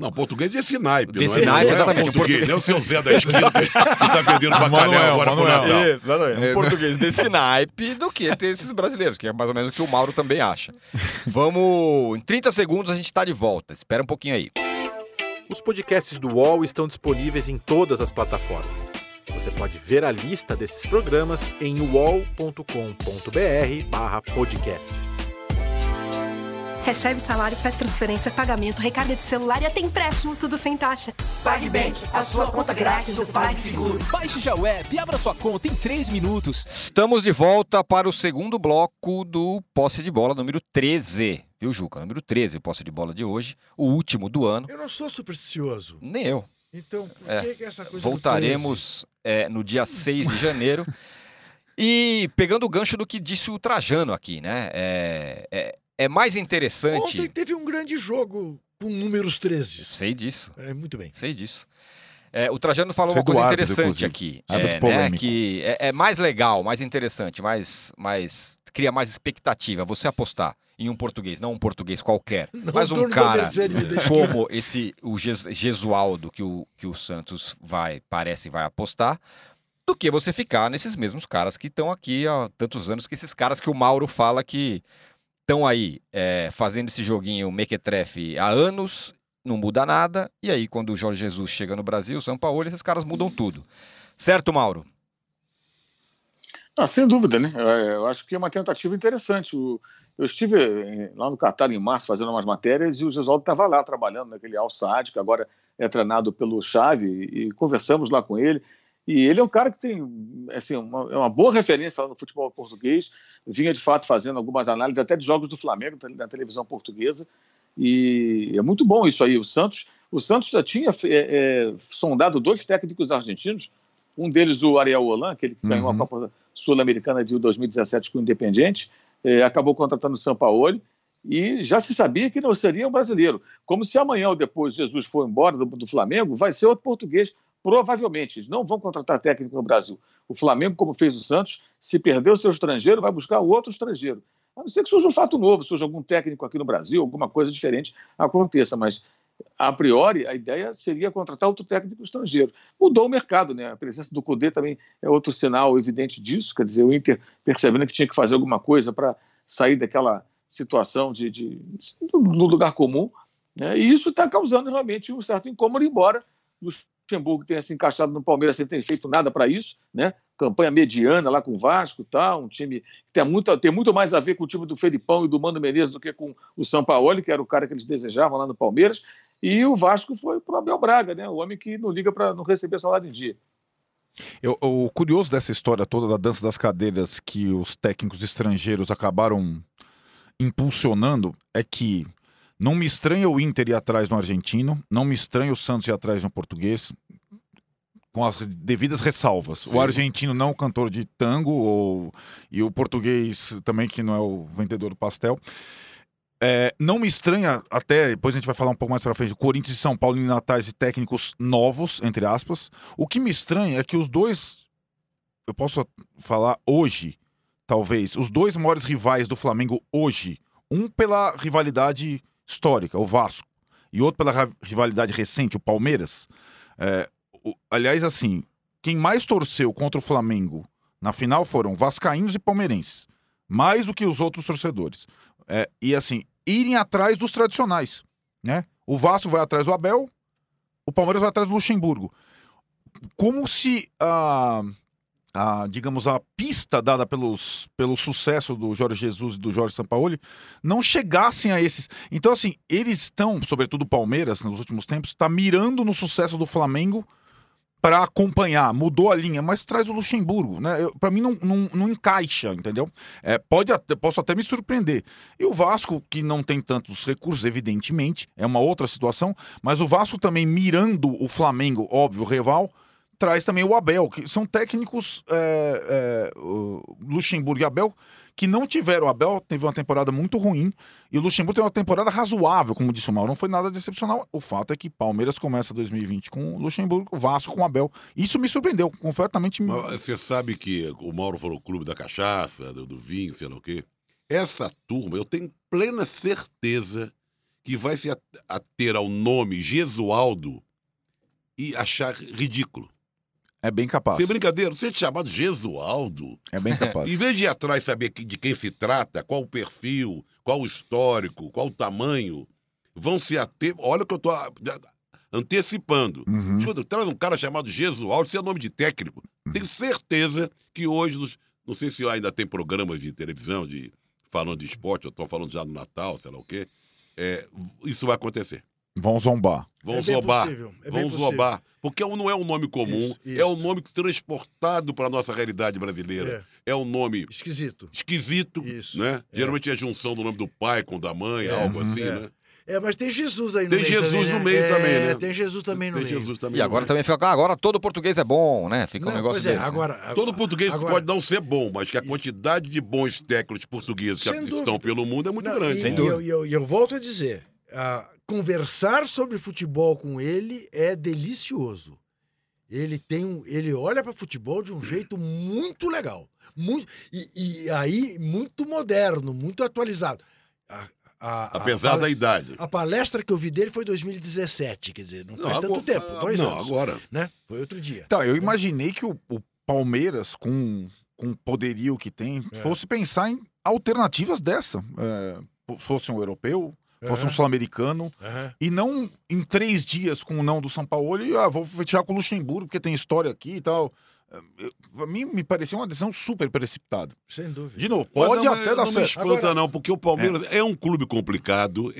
Não, português desse naipe. Desse naipe, exatamente. É o seu Zé da esquina que está vendendo bacalhau agora pro Natal. Exatamente. Um português desse naipe do que ter esses brasileiros, que é mais ou menos o que o Mauro também acha. Vamos... Em 30 segundos a gente está de volta. Espera um pouquinho aí. Os podcasts do UOL estão disponíveis em todas as plataformas. Você pode ver a lista desses programas em uol.com.br/podcasts. Recebe salário, faz transferência, pagamento, recarga de celular e até empréstimo, tudo sem taxa. PagBank, a sua conta grátis do PagSeguro. Baixe já o app e abra sua conta em 3 minutos. Estamos de volta para o segundo bloco do Posse de Bola número 13. Viu, Juca? Número 13, o Posse de Bola de hoje, o último do ano. Eu não sou supersticioso. Nem eu. Então, por que essa coisa... Voltaremos no dia 6 de janeiro. E pegando o gancho do que disse o Trajano aqui, né? É mais interessante... Ontem teve um grande jogo com números 13. Sei disso. Muito bem. Sei disso. O Trajano falou uma coisa interessante aqui. Que é mais legal, mais interessante, mais cria mais expectativa. Você apostar em um português, não um português qualquer, não, mas um cara como o Jesualdo que o Santos parece vai apostar, do que você ficar nesses mesmos caras que estão aqui há tantos anos, que esses caras que o Mauro fala que estão aí fazendo esse joguinho mequetrefe há anos, não muda nada, e aí quando o Jorge Jesus chega no Brasil, o Sampaoli, esses caras mudam tudo. Certo, Mauro? Ah, sem dúvida, né? Eu acho que é uma tentativa interessante. Eu estive lá no Catar em março fazendo umas matérias e o Jesualdo estava lá trabalhando naquele Al Saad, que agora é treinado pelo Xavi, e conversamos lá com ele. E ele é um cara que tem assim, uma boa referência lá no futebol português, vinha de fato fazendo algumas análises até de jogos do Flamengo na televisão portuguesa. E é muito bom isso aí. O Santos já tinha sondado 2 técnicos argentinos, um deles o Ariel Holan, aquele que ganhou a Copa Sul-Americana de 2017 com o Independiente, acabou contratando o Sampaoli, e já se sabia que não seria um brasileiro. Como se amanhã ou depois Jesus for embora do Flamengo, vai ser outro português, provavelmente. Eles não vão contratar técnico no Brasil. O Flamengo, como fez o Santos, se perdeu o seu estrangeiro, vai buscar outro estrangeiro. A não ser que surja um fato novo, surja algum técnico aqui no Brasil, alguma coisa diferente aconteça, mas... A priori, a ideia seria contratar outro técnico estrangeiro. Mudou o mercado, né? A presença do Coudet também é outro sinal evidente disso. Quer dizer, o Inter percebendo que tinha que fazer alguma coisa para sair daquela situação do lugar comum, né? E isso está causando realmente um certo incômodo, embora o Luxemburgo tenha se encaixado no Palmeiras sem ter feito nada para isso, né? campanha mediana lá com o Vasco, tá? Um time que tem muito mais a ver com o time do Felipão e do Mano Menezes do que com o Sampaoli, que era o cara que eles desejavam lá no Palmeiras. E o Vasco foi para o Abel Braga, né? O homem que não liga para não receber salário em dia. O curioso dessa história toda da dança das cadeiras que os técnicos estrangeiros acabaram impulsionando é que não me estranha o Inter ir atrás no argentino, não me estranha o Santos ir atrás no português, com as devidas ressalvas. Sim. O argentino não é um cantor de tango e o português também, que não é o vendedor do pastel. É, não me estranha, até depois a gente vai falar um pouco mais pra frente, Corinthians e São Paulo em natais e técnicos novos, entre aspas. O que me estranha é que os dois, eu posso falar hoje, talvez, os dois maiores rivais do Flamengo hoje, um pela rivalidade histórica, o Vasco, e outro pela rivalidade recente, o Palmeiras. Aliás, assim, quem mais torceu contra o Flamengo na final foram vascaínos e palmeirenses, mais do que os outros torcedores. E assim, irem atrás dos tradicionais, né? O Vasco vai atrás do Abel, o Palmeiras vai atrás do Luxemburgo. Como se, digamos, a pista dada pelo sucesso do Jorge Jesus e do Jorge Sampaoli não chegassem a esses. Então, assim, eles estão, sobretudo o Palmeiras, nos últimos tempos, está mirando no sucesso do Flamengo para acompanhar, mudou a linha, mas traz o Luxemburgo, né? Para mim não encaixa, entendeu? Posso até me surpreender. E o Vasco, que não tem tantos recursos, evidentemente, é uma outra situação, mas o Vasco também mirando o Flamengo, óbvio, rival, traz também o Abel, que são técnicos, Luxemburgo e Abel, que não tiveram. O Abel teve uma temporada muito ruim e o Luxemburgo teve uma temporada razoável, como disse o Mauro, não foi nada de excepcional. O fato é que Palmeiras começa 2020 com o Luxemburgo, Vasco com o Abel. Isso me surpreendeu completamente. Você sabe que o Mauro falou o clube da cachaça, do vinho, sei lá o quê. Essa turma, eu tenho plena certeza que vai se ater ao nome Jesualdo e achar ridículo. É bem capaz. Sem brincadeira, você é chamado Jesualdo. É bem capaz. Em vez de ir atrás saber de quem se trata, qual o perfil, qual o histórico, qual o tamanho, vão se ater... Olha o que eu estou antecipando. Uhum. Escuta, traz um cara chamado Jesualdo, isso é nome de técnico. Uhum. Tenho certeza que hoje, não sei se ainda tem programas de televisão falando de esporte, eu estou falando já do Natal, sei lá o quê, isso vai acontecer. Vão zombar. Vão zombar. Porque não é um nome comum, isso. É um nome transportado para a nossa realidade brasileira. É um nome... Esquisito. Isso. Né? Geralmente é a junção do nome do pai com o da mãe, algo assim, né? Mas tem Jesus aí no meio. Tem Jesus no meio também, né? Tem Jesus também no meio. E agora também fica... Agora todo português é bom, né? Fica um negócio desse. Todo português pode não ser bom, mas que a quantidade de bons técnicos portugueses que estão pelo mundo é muito grande. Sem dúvida. E eu volto a dizer... Conversar sobre futebol com ele é delicioso. Ele olha para futebol de um jeito muito legal, muito aí muito moderno, muito atualizado. Apesar da idade. A palestra que eu vi dele foi 2017, quer dizer, não faz tanto tempo. Dois anos, agora, né? Foi outro dia. Então eu imaginei que o Palmeiras com o poderio que tem fosse pensar em alternativas dessa, fosse um europeu. Fosse um sul-americano, e não em 3 dias com o não do Sampaoli, e vou fechar com o Luxemburgo, porque tem história aqui e tal. Pra mim, me pareceu uma decisão super precipitada. Sem dúvida. De novo, pode até dar certo. Não me espanta não, porque o Palmeiras é um clube complicado,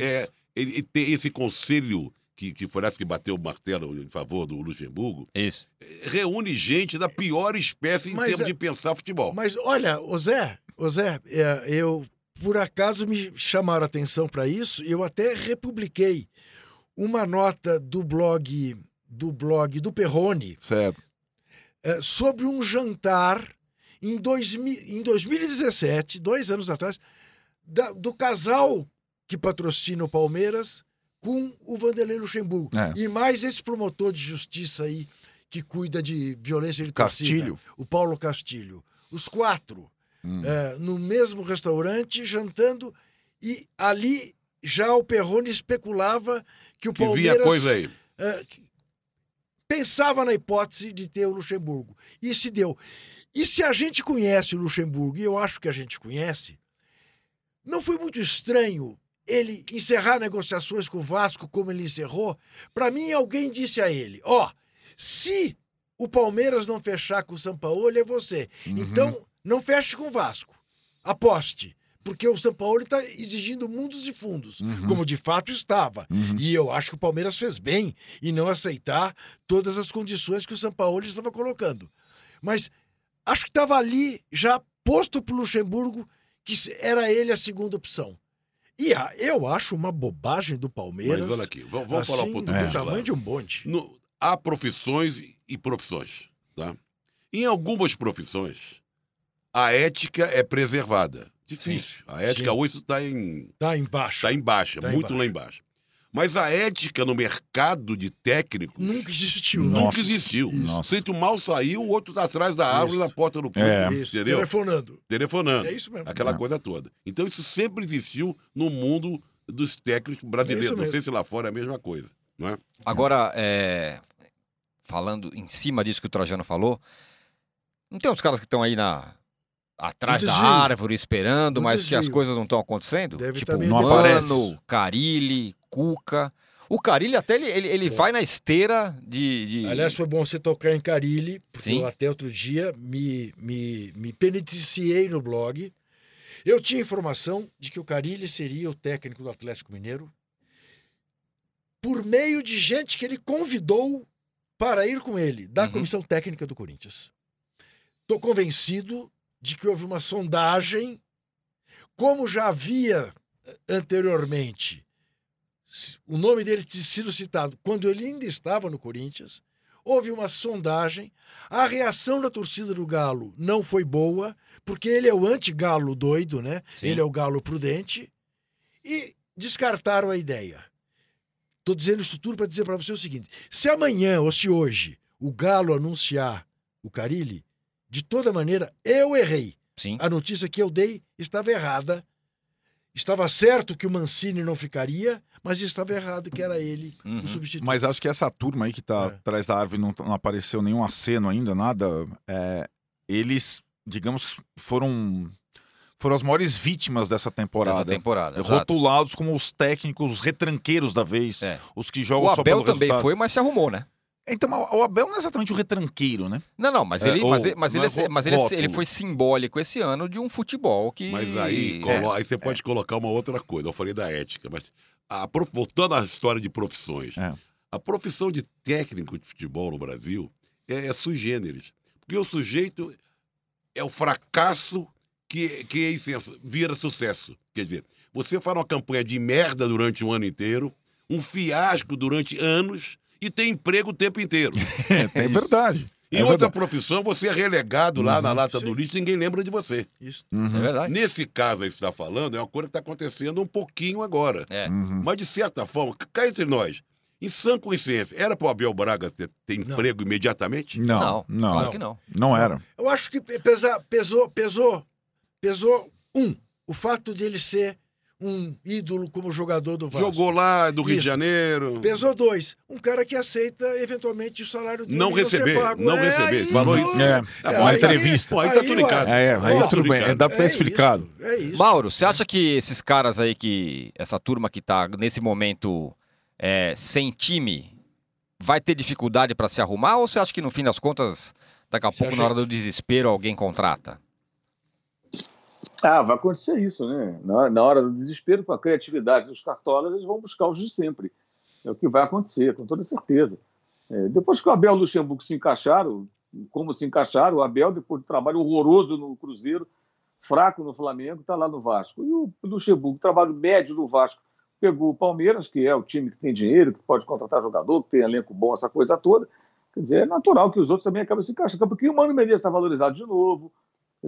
ele tem esse conselho que foi essa que bateu o martelo em favor do Luxemburgo. Isso. Reúne gente da pior espécie em termos de pensar futebol. Mas olha, Zé, eu... Por acaso me chamaram a atenção para isso, eu até republiquei uma nota do blog do Perrone, certo, sobre um jantar em 2017, 2 anos atrás, do casal que patrocina o Palmeiras com o Vanderlei Luxemburgo. E mais esse promotor de justiça aí que cuida de violência de torcida, o Paulo Castilho. Os 4. No mesmo restaurante, jantando, e ali já o Perrone especulava que o Palmeiras via coisa aí. Pensava na hipótese de ter o Luxemburgo, e se deu. E se a gente conhece o Luxemburgo, e eu acho que a gente conhece, não foi muito estranho ele encerrar negociações com o Vasco como ele encerrou? Para mim, alguém disse a ele, se o Palmeiras não fechar com o Sampaoli é você. Uhum. Então, não feche com o Vasco. Aposte. Porque o Sampaoli está exigindo mundos e fundos, uhum, como de fato estava. Uhum. E eu acho que o Palmeiras fez bem em não aceitar todas as condições que o Sampaoli estava colocando. Mas acho que estava ali, já posto para o Luxemburgo, que era ele a segunda opção. E eu acho uma bobagem do Palmeiras. Mas olha aqui, vamos assim, falar um pouco do tamanho de um bonde. Há profissões e profissões, tá? Em algumas profissões, a ética é preservada. Difícil. Sim. A ética, sim, hoje está em... Está em baixa. Está em baixa, tá muito lá embaixo. Mas a ética no mercado de técnicos... Nunca existiu. Nossa. Nunca existiu. Se tu mal saiu, o outro está atrás da árvore, na porta do clube. É. Entendeu? Telefonando. É isso mesmo. Aquela coisa toda. Então isso sempre existiu no mundo dos técnicos brasileiros. Não sei se lá fora é a mesma coisa. Não é? Agora, falando em cima disso que o Trajano falou, não tem uns caras que estão aí na... atrás da árvore, esperando, mas que as coisas não estão acontecendo? Tipo, Mano, Carille, Cuca. O Carille até ele vai na esteira de... Aliás, foi bom você tocar em Carille, porque eu até outro dia me penitenciei no blog. Eu tinha informação de que o Carille seria o técnico do Atlético Mineiro por meio de gente que ele convidou para ir com ele, da comissão técnica do Corinthians. Estou convencido de que houve uma sondagem, como já havia anteriormente, o nome dele tinha sido citado quando ele ainda estava no Corinthians, houve uma sondagem, a reação da torcida do Galo não foi boa, porque ele é o anti-galo doido, né? Sim. Ele é o galo prudente, e descartaram a ideia. Estou dizendo isso tudo para dizer para você o seguinte, se amanhã ou se hoje o Galo anunciar o Carille, de toda maneira, eu errei. Sim. A notícia que eu dei estava errada. Estava certo que o Mancini não ficaria, mas estava errado que era ele o substituto. Mas acho que essa turma aí que está atrás da árvore, não apareceu nenhum aceno ainda, nada. Eles, digamos, foram as maiores vítimas dessa temporada. Rotulados como os técnicos, os retranqueiros da vez. Os que jogam só pelo resultado. O Abel também foi, mas se arrumou, né? Então, o Abel não é exatamente o retranqueiro, né? Não, mas ele foi simbólico esse ano de um futebol que... Mas aí você pode colocar uma outra coisa. Eu falei da ética, mas voltando à história de profissões. A profissão de técnico de futebol no Brasil é sui generis. Porque o sujeito é o fracasso que vira sucesso. Quer dizer, você faz uma campanha de merda durante um ano inteiro, um fiasco durante anos... E tem emprego o tempo inteiro. É verdade. Em outra profissão, você é relegado lá na lata do lixo e ninguém lembra de você. Isso. É verdade. Nesse caso aí que você está falando, é uma coisa que está acontecendo um pouquinho agora. Mas, de certa forma, cá entre nós, em sã consciência, era para o Abel Braga ter emprego imediatamente? Não. Claro que não. Não era. Eu acho que pesou o fato de ele ser um ídolo como jogador do Vasco. Jogou lá do Rio de Janeiro. Pesou dois. Um cara que aceita, eventualmente, o salário dele não receber. Não receber. Falou isso. Uma entrevista. Aí tá tudo em casa. Aí tudo bem. Dá pra ter explicado. É isso. Mauro, você acha que esses caras aí, essa turma que tá nesse momento sem time, vai ter dificuldade pra se arrumar? Ou você acha que, no fim das contas, daqui a pouco, na hora do desespero, alguém contrata? Vai acontecer isso, né? Na hora do desespero, com a criatividade dos cartolas, eles vão buscar os de sempre. É o que vai acontecer, com toda certeza. Depois que o Abel e o Luxemburgo se encaixaram, como se encaixaram, o Abel, depois de trabalho horroroso no Cruzeiro, fraco no Flamengo, está lá no Vasco. E o Luxemburgo, trabalho médio no Vasco, pegou o Palmeiras, que é o time que tem dinheiro, que pode contratar jogador, que tem elenco bom, essa coisa toda. Quer dizer, é natural que os outros também acabem se encaixando, porque o Mano Menezes está valorizado de novo.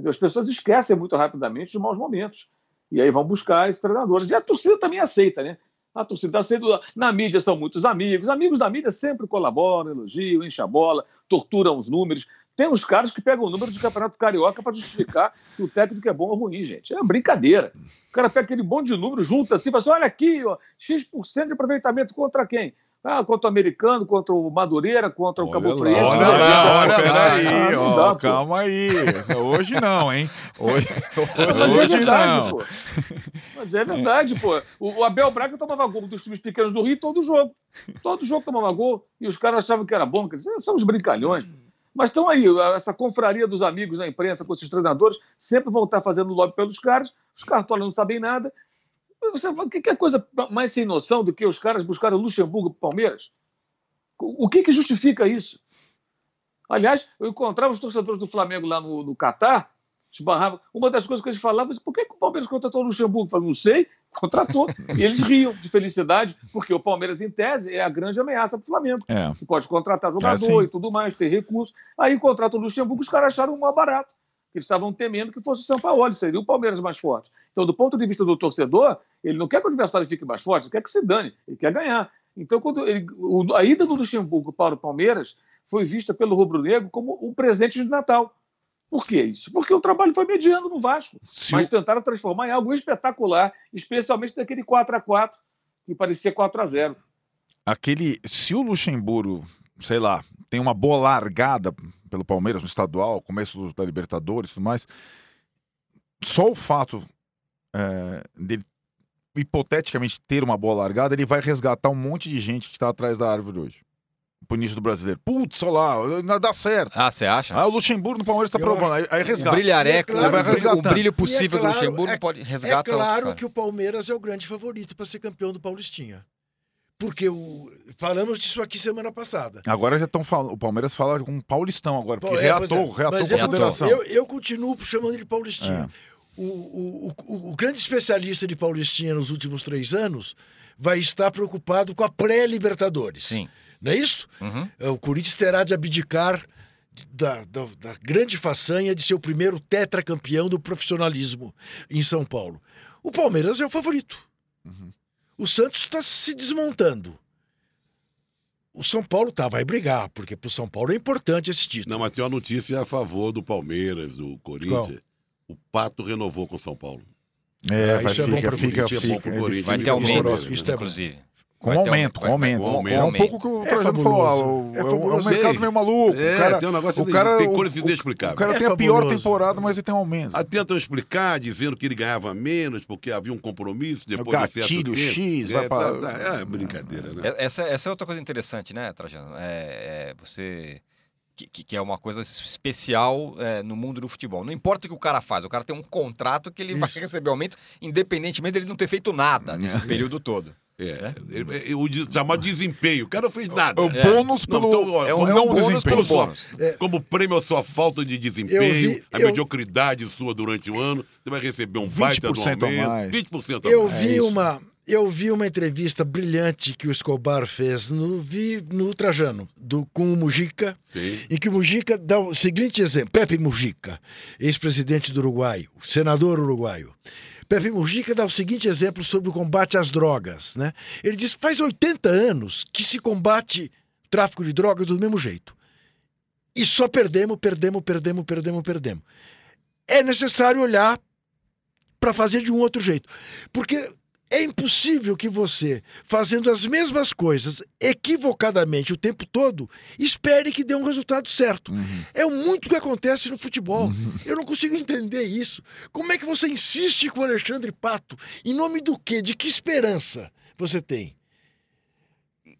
As pessoas esquecem muito rapidamente os maus momentos. E aí vão buscar esses treinadores. E a torcida também aceita, né? A torcida aceita. Na mídia são muitos amigos. Amigos da mídia sempre colaboram, elogiam, enchem a bola, torturam os números. Tem uns caras que pegam o número de campeonato carioca para justificar que o técnico é bom ou ruim, gente. É uma brincadeira. O cara pega aquele monte de número, junta assim, fala assim, olha aqui, ó, X% de aproveitamento contra quem? Contra o americano, contra o Madureira, contra o Cabo Freire. Olha lá, calma aí. Hoje não, hein? Hoje não. Pô. Mas é verdade, pô. O Abel Braga tomava gol dos times pequenos do Rio todo jogo. Todo jogo tomava gol. E os caras achavam que era bom. São os brincalhões. Mas estão aí, essa confraria dos amigos na imprensa, com esses treinadores, sempre vão estar fazendo lobby pelos caras, os cartolas não sabem nada. Você fala, que é coisa mais sem noção do que os caras buscaram Luxemburgo para o Palmeiras? O que justifica isso? Aliás, eu encontrava os torcedores do Flamengo lá no Catar, esbarrava. Uma das coisas que eles falavam é: por que o Palmeiras contratou o Luxemburgo? Eu falava, não sei, contratou. E eles riam de felicidade, porque o Palmeiras, em tese, é a grande ameaça para o Flamengo. É. Que pode contratar jogador e tudo mais, ter recursos. Aí contrata o Luxemburgo, os caras acharam mal barato. Eles estavam temendo que fosse o Sampaoli, seria o Palmeiras mais forte. Então, do ponto de vista do torcedor, ele não quer que o adversário fique mais forte, ele quer que se dane, ele quer ganhar. Então, quando a ida do Luxemburgo para o Palmeiras foi vista pelo rubro-negro como um presente de Natal. Por que isso? Porque o trabalho foi mediano no Vasco, mas tentaram transformar em algo espetacular, especialmente naquele 4x4, que parecia 4x0. Se o Luxemburgo, sei lá, tem uma boa largada pelo Palmeiras no estadual, começo da Libertadores e tudo mais, só o fato dele hipoteticamente ter uma boa largada, ele vai resgatar um monte de gente que está atrás da árvore hoje. Pro início do brasileiro. Putz, olha lá, dá certo. Ah, você acha? Ah, o Luxemburgo no Palmeiras tá provando. Aí resgata. Brilhareco, é claro, o brilho possível do Luxemburgo pode resgatar. É claro que o Palmeiras é o grande favorito para ser campeão do Paulistinha. Porque falamos disso aqui semana passada. Agora já estão falando. O Palmeiras fala com o Paulistão agora. Porque reatou com a federação. Eu continuo chamando de Paulistinha. É. O grande especialista de Paulistinha nos últimos 3 anos vai estar preocupado com a pré-Libertadores. Sim. Não é isso? Uhum. O Corinthians terá de abdicar da grande façanha de ser o primeiro tetracampeão do profissionalismo em São Paulo. O Palmeiras é o favorito. Uhum. O Santos está se desmontando. O São Paulo vai brigar, porque para o São Paulo é importante esse título. Não, mas tem uma notícia a favor do Palmeiras, do Corinthians. Qual? O Pato renovou com o São Paulo. Isso é bom para o Corinthians. Vai ter aumento, inclusive. Com aumento. É um pouco que o Trajano falou. É um mercado meio maluco. Tem um negócio tem coisas inexplicáveis. O cara tem a pior temporada, mas ele tem um aumento. Tentam explicar, dizendo que ele ganhava menos, porque havia um compromisso depois de certo tempo. Gatilho X, vai para... É brincadeira, né? Essa é outra coisa interessante, né, Trajano? Você... Que é uma coisa especial no mundo do futebol. Não importa o que o cara faz, o cara tem um contrato que ele vai receber aumento, independentemente dele não ter feito nada nesse período todo. O chamado desempenho. O cara não fez nada. É um bônus pelo bônus. Como prêmio a sua falta de desempenho, a mediocridade sua durante o ano, você vai receber um baita do aumento. 20% a mais. Eu vi uma entrevista brilhante que o Escobar fez no Trajano, com o Mujica, em que o Mujica dá o seguinte exemplo. Pepe Mujica, ex-presidente do Uruguai, senador uruguaio. Pepe Mujica dá o seguinte exemplo sobre o combate às drogas, né? Ele diz que faz 80 anos que se combate o tráfico de drogas do mesmo jeito. E só perdemos. É necessário olhar para fazer de um outro jeito. Porque... é impossível que você, fazendo as mesmas coisas equivocadamente o tempo todo, espere que dê um resultado certo. Uhum. É muito o que acontece no futebol. Uhum. Eu não consigo entender isso. Como é que você insiste com o Alexandre Pato? Em nome do quê? De que esperança você tem?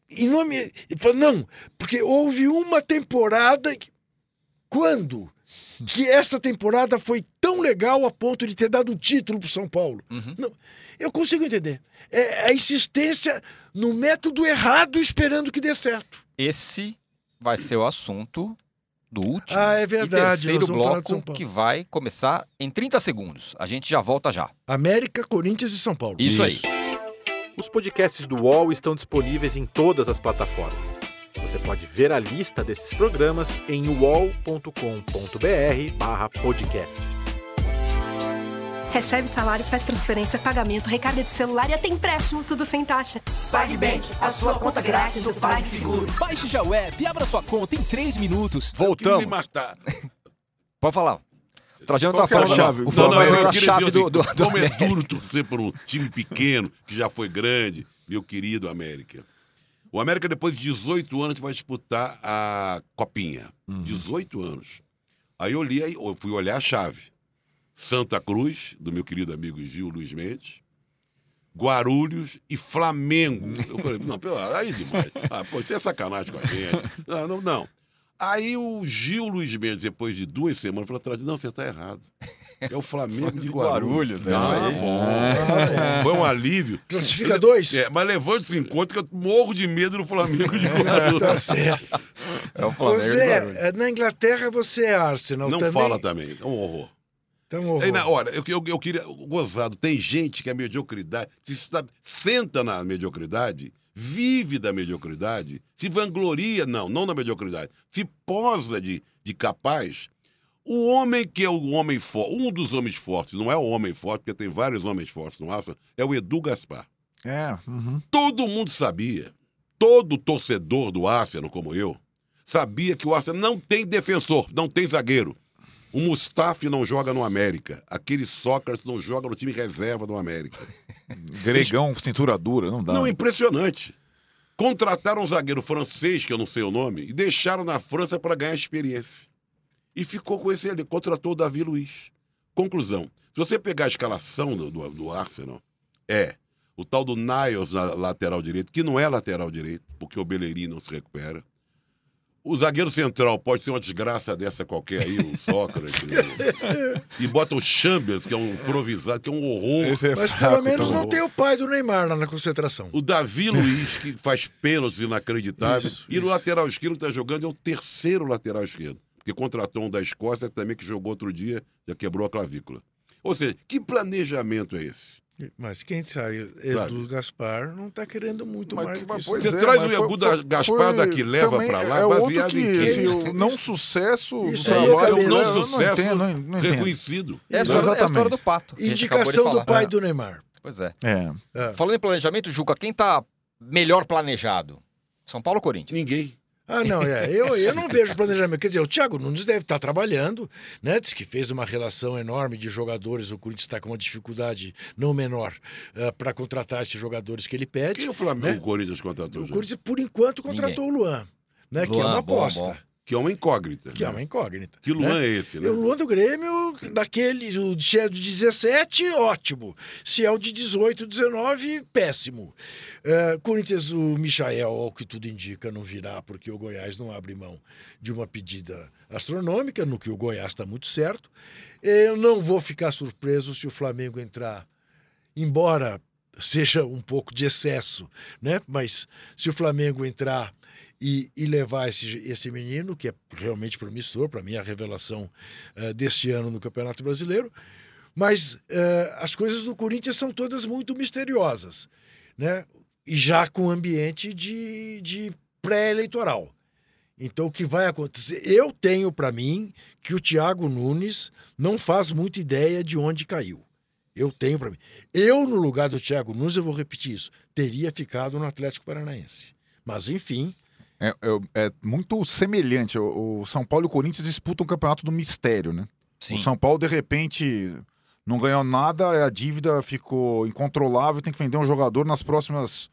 Em nome... Não, porque houve uma temporada... Quando? Que essa temporada foi tão legal a ponto de ter dado um título pro São Paulo. Uhum. Não, eu consigo entender. É a insistência no método errado esperando que dê certo. Esse vai ser o assunto do último terceiro bloco que vai começar em 30 segundos. A gente já volta já. América, Corinthians e São Paulo. Isso aí. Os podcasts do UOL estão disponíveis em todas as plataformas. Você pode ver a lista desses programas em uol.com.br/podcasts. Recebe salário, faz transferência, pagamento, recarga de celular e até empréstimo, tudo sem taxa. PagBank, a sua conta grátis do PagSeguro. Baixe já o app e abra sua conta em 3 minutos. Voltamos. Pode falar. O Trajano tá falando chave. A chave do como é duro torcer por um time pequeno que já foi grande, meu querido América. O América, depois de 18 anos, vai disputar a Copinha. Uhum. 18 anos. Aí eu fui olhar a chave. Santa Cruz, do meu querido amigo Gil Luiz Mendes. Guarulhos e Flamengo. Eu falei, não, aí demais. Pô, isso é sacanagem com a gente. Não. Aí o Gil Luiz Mendes, depois de 2 semanas, falou atrás, não, você está errado. É o Flamengo de Guarulhos. Ah, bom. Ah, é. Foi um alívio. Classifica 2? É, mas levando-se em conta que eu morro de medo do Flamengo de Guarulhos. Tá certo. É o Flamengo de Guarulhos. Na Inglaterra você é Arsenal. Não também... fala também, é um horror. Aí, na hora, eu queria... Gozado, tem gente que é mediocridade, se senta na mediocridade, vive da mediocridade, se vangloria, não na mediocridade, se posa de capaz. O homem que é o homem forte, um dos homens fortes, não é o homem forte, porque tem vários homens fortes no Arsenal, é o Edu Gaspar. É. Uhum. Todo mundo sabia, todo torcedor do Arsenal, como eu, sabia que o Arsenal não tem defensor, não tem zagueiro. O Mustafi não joga no América. Aquele Sócrates não joga no time reserva do América. Gregão, cintura dura, não dá. Não, impressionante. Contrataram um zagueiro francês, que eu não sei o nome, e deixaram na França para ganhar experiência. E ficou com esse ali. Contratou o Davi Luiz. Conclusão. Se você pegar a escalação do Arsenal, é o tal do Niles na lateral direito, que não é lateral direito, porque o Bellerin não se recupera. O zagueiro central pode ser uma desgraça dessa qualquer aí, o Sócrates. E bota o Chambers, que é um improvisado, que é um horror. Mas pelo menos não tem o pai do Neymar lá na concentração. O Davi Luiz, que faz pênaltis inacreditáveis. E no lateral esquerdo que está jogando é o terceiro lateral esquerdo. Porque contratou um da Escócia também, que jogou outro dia, já quebrou a clavícula. Ou seja, que planejamento é esse? Mas quem sabe, Edu Gaspar não está querendo muito mais do que isso. Você traz o Edu Gaspar daqui, leva para lá, baseado em quê? Não sucesso do trabalho, não sucesso reconhecido. É a história do Pato. Indicação do pai do Neymar. Pois é. Falando em planejamento, Juca, quem está melhor planejado? São Paulo ou Corinthians? Ninguém. Ah, não, eu não vejo planejamento. Quer dizer, o Thiago Nunes deve estar trabalhando, né? Diz que fez uma relação enorme de jogadores. O Corinthians está com uma dificuldade não menor para contratar esses jogadores que ele pede. Quem o Flamengo, né? O Corinthians contratou? O Corinthians, por enquanto, contratou o Luan, né? Luan, que é uma aposta. Bom. Que é uma incógnita. Que é uma incógnita. Que Luan é esse, né? O Luan do Grêmio, daquele, o de 17, ótimo. Se é o de 18, 19, péssimo. Corinthians, o Michael, ao que tudo indica, não virá, porque o Goiás não abre mão de uma pedida astronômica, no que o Goiás está muito certo. Eu não vou ficar surpreso se o Flamengo entrar, embora seja um pouco de excesso, né? Mas se o Flamengo entrar... E levar esse menino, que é realmente promissor, para mim, a revelação deste ano no Campeonato Brasileiro. Mas as coisas do Corinthians são todas muito misteriosas, né? E já com ambiente de pré-eleitoral. Então, o que vai acontecer? Eu tenho para mim que o Thiago Nunes não faz muita ideia de onde caiu. Eu tenho para mim. Eu, no lugar do Thiago Nunes, eu vou repetir isso, teria ficado no Atlético Paranaense. Mas, enfim... É muito semelhante. O São Paulo e o Corinthians disputam o campeonato do mistério, né? Sim. O São Paulo, de repente, não ganhou nada, a dívida ficou incontrolável, tem que vender um jogador nas próximas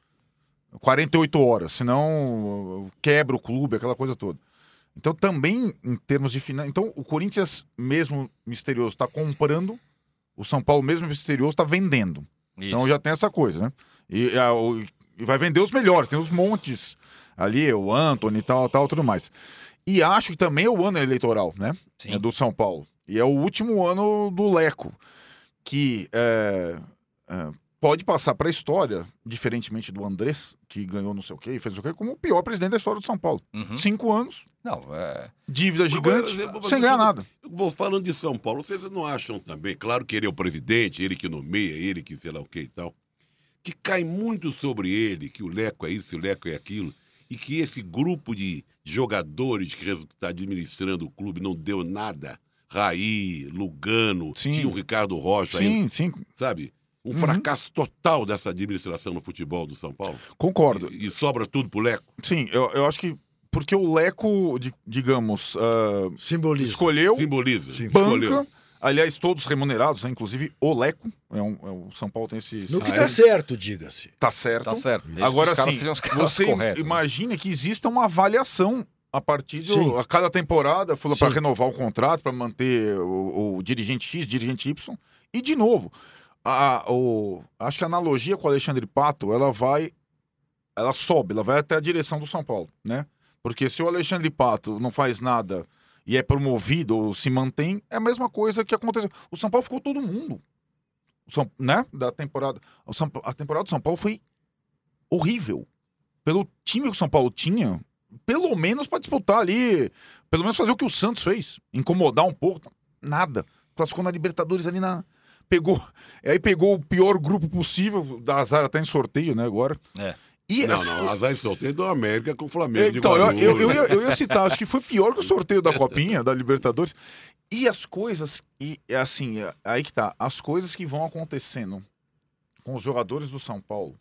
48 horas, senão quebra o clube, aquela coisa toda. Então, também, em termos de finanças... Então, o Corinthians, mesmo misterioso, está comprando, o São Paulo, mesmo misterioso, está vendendo. Isso. Então, já tem essa coisa, né? E vai vender os melhores, tem os montes... ali, o Antony e tal, tudo mais. E acho que também é o ano eleitoral, né? Sim. É do São Paulo. E é o último ano do Leco, que pode passar para a história, diferentemente do Andrés, que ganhou não sei o quê e fez o quê, como o pior presidente da história do São Paulo. Uhum. 5 anos, dívida gigante, sem ganhar nada. Falando de São Paulo, vocês não acham também, claro que ele é o presidente, ele que nomeia, ele que sei lá o quê e tal, que cai muito sobre ele, que o Leco é isso, o Leco é aquilo, e que esse grupo de jogadores que está administrando o clube não deu nada. Raí, Lugano, tinha o Ricardo Rocha ainda. Sim. Sabe? Um fracasso total dessa administração no futebol do São Paulo. Concordo. E sobra tudo pro Leco. Sim, eu acho que... Porque o Leco, digamos... Simboliza. Escolheu. Simboliza. Sim. Banca. Escolheu. Aliás, todos remunerados, né? Inclusive o Leco. O São Paulo tem esse... No que está certo, diga-se. Está certo. Tá certo. Agora sim, você imagina que exista uma avaliação a partir de... A cada temporada, para renovar o contrato, para manter o dirigente X, dirigente Y. E, de novo, acho que a analogia com o Alexandre Pato, ela sobe, ela vai até a direção do São Paulo, né? Porque se o Alexandre Pato não faz nada e é promovido ou se mantém, é a mesma coisa que aconteceu. O São Paulo ficou todo mundo. Né? Da temporada. A temporada do São Paulo foi horrível. Pelo time que o São Paulo tinha, pelo menos para disputar ali, pelo menos fazer o que o Santos fez, incomodar um pouco, nada. Classificou na Libertadores ali na... Aí pegou o pior grupo possível, da azar até em sorteio, né, agora. É. E não, azar em sorteio do América com o Flamengo. Então, eu ia citar, acho que foi pior que o sorteio da Copinha, da Libertadores. E as coisas, e assim, aí que tá, as coisas que vão acontecendo com os jogadores do São Paulo.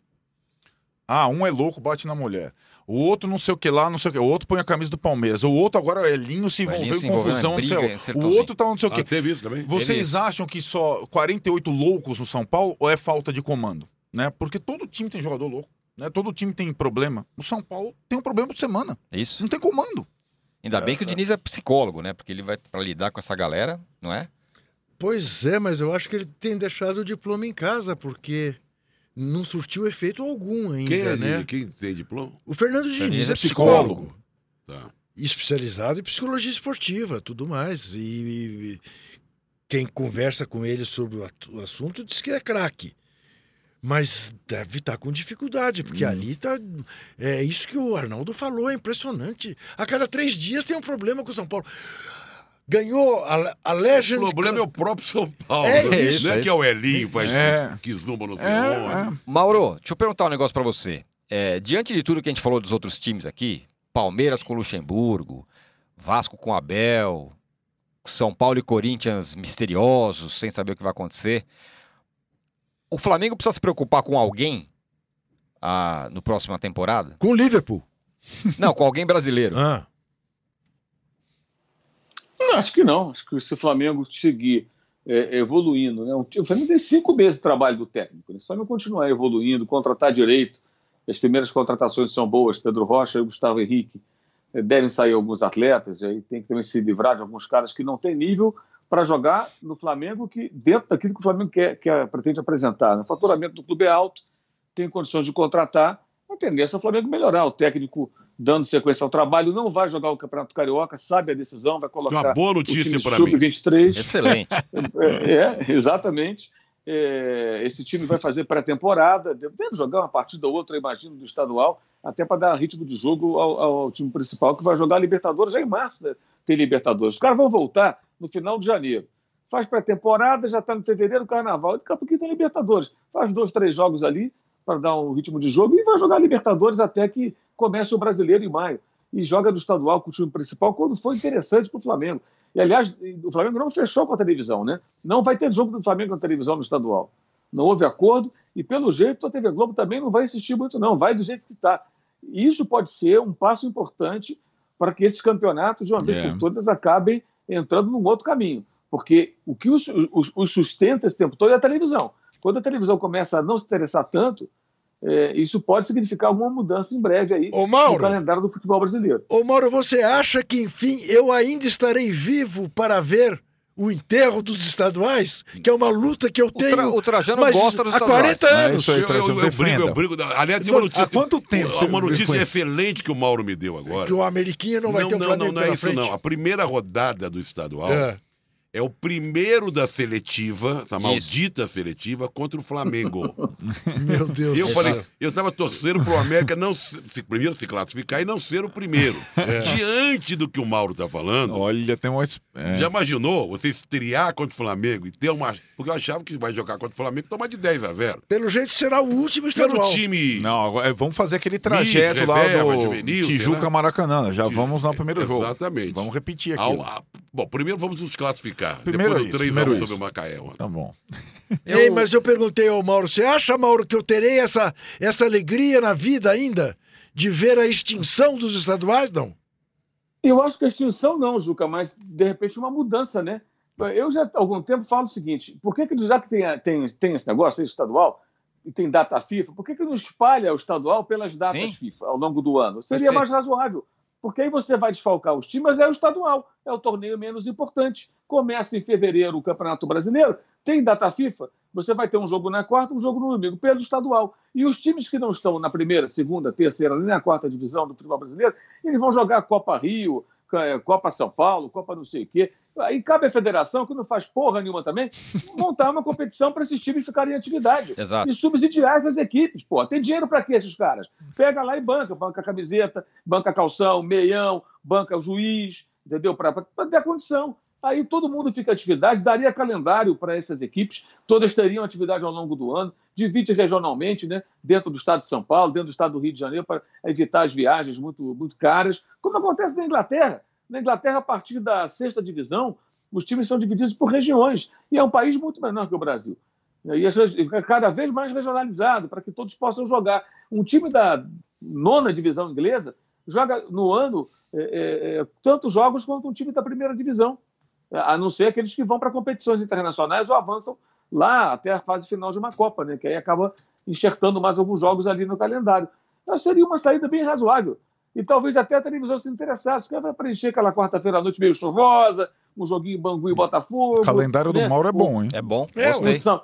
Ah, um é louco, bate na mulher. O outro não sei o que lá, não sei o que. O outro põe a camisa do Palmeiras. O outro agora é Elinho, se envolveu em confusão, briga, não sei o outro tá não sei o que. Teve isso também. Vocês acham que só 48 loucos no São Paulo ou é falta de comando? Né? Porque todo time tem jogador louco. Né? Todo time tem problema. O São Paulo tem um problema por semana. Isso. Não tem comando. Ainda bem que o Diniz é psicólogo, né? Porque ele vai pra lidar com essa galera, não é? Pois é, mas eu acho que ele tem deixado o diploma em casa, porque... não surtiu efeito algum ainda, né? Quem tem diploma? O Fernando Diniz é psicólogo. Tá. Especializado em psicologia esportiva, tudo mais. E quem conversa com ele sobre o assunto diz que é craque. Mas deve estar com dificuldade, porque ali está... É isso que o Arnaldo falou, é impressionante. A cada 3 dias tem um problema com o São Paulo. Ganhou a Legend... O problema é o próprio São Paulo. É isso, né? É que é o Elinho, que zumba no celular. Mauro, deixa eu perguntar um negócio pra você. Diante de tudo que a gente falou dos outros times aqui, Palmeiras com Luxemburgo, Vasco com Abel, São Paulo e Corinthians misteriosos, sem saber o que vai acontecer, o Flamengo precisa se preocupar com alguém no próximo temporada? Com o Liverpool. Não, com alguém brasileiro. Acho que não. Acho que se o Flamengo seguir evoluindo, né? O Flamengo tem 5 meses de trabalho do técnico. Né? Se o Flamengo continuar evoluindo, contratar direito, as primeiras contratações são boas, Pedro Rocha e Gustavo Henrique, devem sair alguns atletas, aí tem que também se livrar de alguns caras que não têm nível para jogar no Flamengo, que dentro daquilo que o Flamengo pretende apresentar. Né? O faturamento do clube é alto, tem condições de contratar, a tendência é o Flamengo melhorar. O técnico dando sequência ao trabalho, não vai jogar o Campeonato Carioca, sabe a decisão, vai colocar uma boa notícia para mim. Sub-23. Excelente. Exatamente. Esse time vai fazer pré-temporada, deve jogar uma partida ou outra, imagino, do estadual, até para dar ritmo de jogo ao time principal, que vai jogar a Libertadores já em março, né? Tem Libertadores. Os caras vão voltar no final de janeiro. Faz pré-temporada, já está no fevereiro, carnaval, e daqui a pouquinho tem Libertadores. Faz 2, 3 jogos ali, para dar um ritmo de jogo, e vai jogar Libertadores até que começa o Brasileiro em maio. E joga no estadual com o time principal, quando for interessante para o Flamengo. E, aliás, o Flamengo não fechou com a televisão, né? Não vai ter jogo do Flamengo na televisão no estadual. Não houve acordo, e pelo jeito a TV Globo também não vai insistir muito, não. Vai do jeito que está. E isso pode ser um passo importante para que esses campeonatos, de uma vez por todas, acabem entrando num outro caminho. Porque o que os sustenta esse tempo todo é a televisão. Quando a televisão começa a não se interessar tanto, isso pode significar alguma mudança em breve aí no calendário do futebol brasileiro. Ô Mauro, você acha que, enfim, eu ainda estarei vivo para ver o enterro dos estaduais? Que é uma luta que eu tenho o Trajano gosta dos estaduais. Há 40 anos. É isso aí, Trajano, eu brigo. Aliás, há quanto tempo? Uma notícia excelente que o Mauro me deu agora. Que o Ameriquinha não vai ter o Flamengo pela frente. Não. A primeira rodada do estadual... É o primeiro da seletiva, essa maldita seletiva, contra o Flamengo. Meu Deus do céu. Falei, eu estava torcendo para o América primeiro se classificar e não ser o primeiro. Diante do que o Mauro está falando... Olha, tem uma... Já imaginou você estrear contra o Flamengo e ter uma... Porque eu achava que vai jogar contra o Flamengo e tomar de 10-0. Pelo jeito será o último estadual. Pelo time... Não, vamos fazer aquele trajeto lá do Tijuca-Maracanã. Já vamos no primeiro jogo. Exatamente. Vamos repetir aquilo. Bom, primeiro vamos nos classificar. Primeiro depois 3-1 sobre o Macaé. Tá bom. Ei, mas eu perguntei ao Mauro, você acha, Mauro, que eu terei essa alegria na vida ainda de ver a extinção dos estaduais, não? Eu acho que a extinção não, Juca, mas de repente uma mudança, né? Eu já há algum tempo falo o seguinte, por que já que tem esse negócio, esse estadual, e tem data FIFA, por que não espalha o estadual pelas datas FIFA ao longo do ano? Seria mais razoável. Porque aí você vai desfalcar os times, mas é o estadual, é o torneio menos importante. Começa em fevereiro o Campeonato Brasileiro, tem data FIFA, você vai ter um jogo na quarta, um jogo no domingo, pelo estadual. E os times que não estão na primeira, segunda, terceira, nem na quarta divisão do futebol brasileiro, eles vão jogar Copa Rio, Copa São Paulo, Copa não sei o quê. Aí cabe à federação, que não faz porra nenhuma também, montar uma competição para esses times ficarem em atividade. Exato. E subsidiar essas equipes, pô. Tem dinheiro para quê esses caras? Pega lá e banca. Banca camiseta, banca calção, meião, banca o juiz, entendeu? Para dar condição. Aí todo mundo fica em atividade, daria calendário para essas equipes, todas teriam atividade ao longo do ano, divide regionalmente, né, dentro do estado de São Paulo, dentro do estado do Rio de Janeiro, para evitar as viagens muito caras, como acontece na Inglaterra. Na Inglaterra, a partir da sexta divisão, os times são divididos por regiões, e é um país muito menor que o Brasil. E é cada vez mais regionalizado, para que todos possam jogar. Um time da nona divisão inglesa joga no ano tantos jogos quanto um time da primeira divisão, a não ser aqueles que vão para competições internacionais ou avançam lá até a fase final de uma Copa, né? Que aí acaba enxertando mais alguns jogos ali no calendário. Então, seria uma saída bem razoável. E talvez até a televisão se interessasse, que vai preencher aquela quarta-feira à noite meio chuvosa, um joguinho Bangu e Botafogo. O calendário, né, do Mauro é bom, hein? É bom. Gostei. São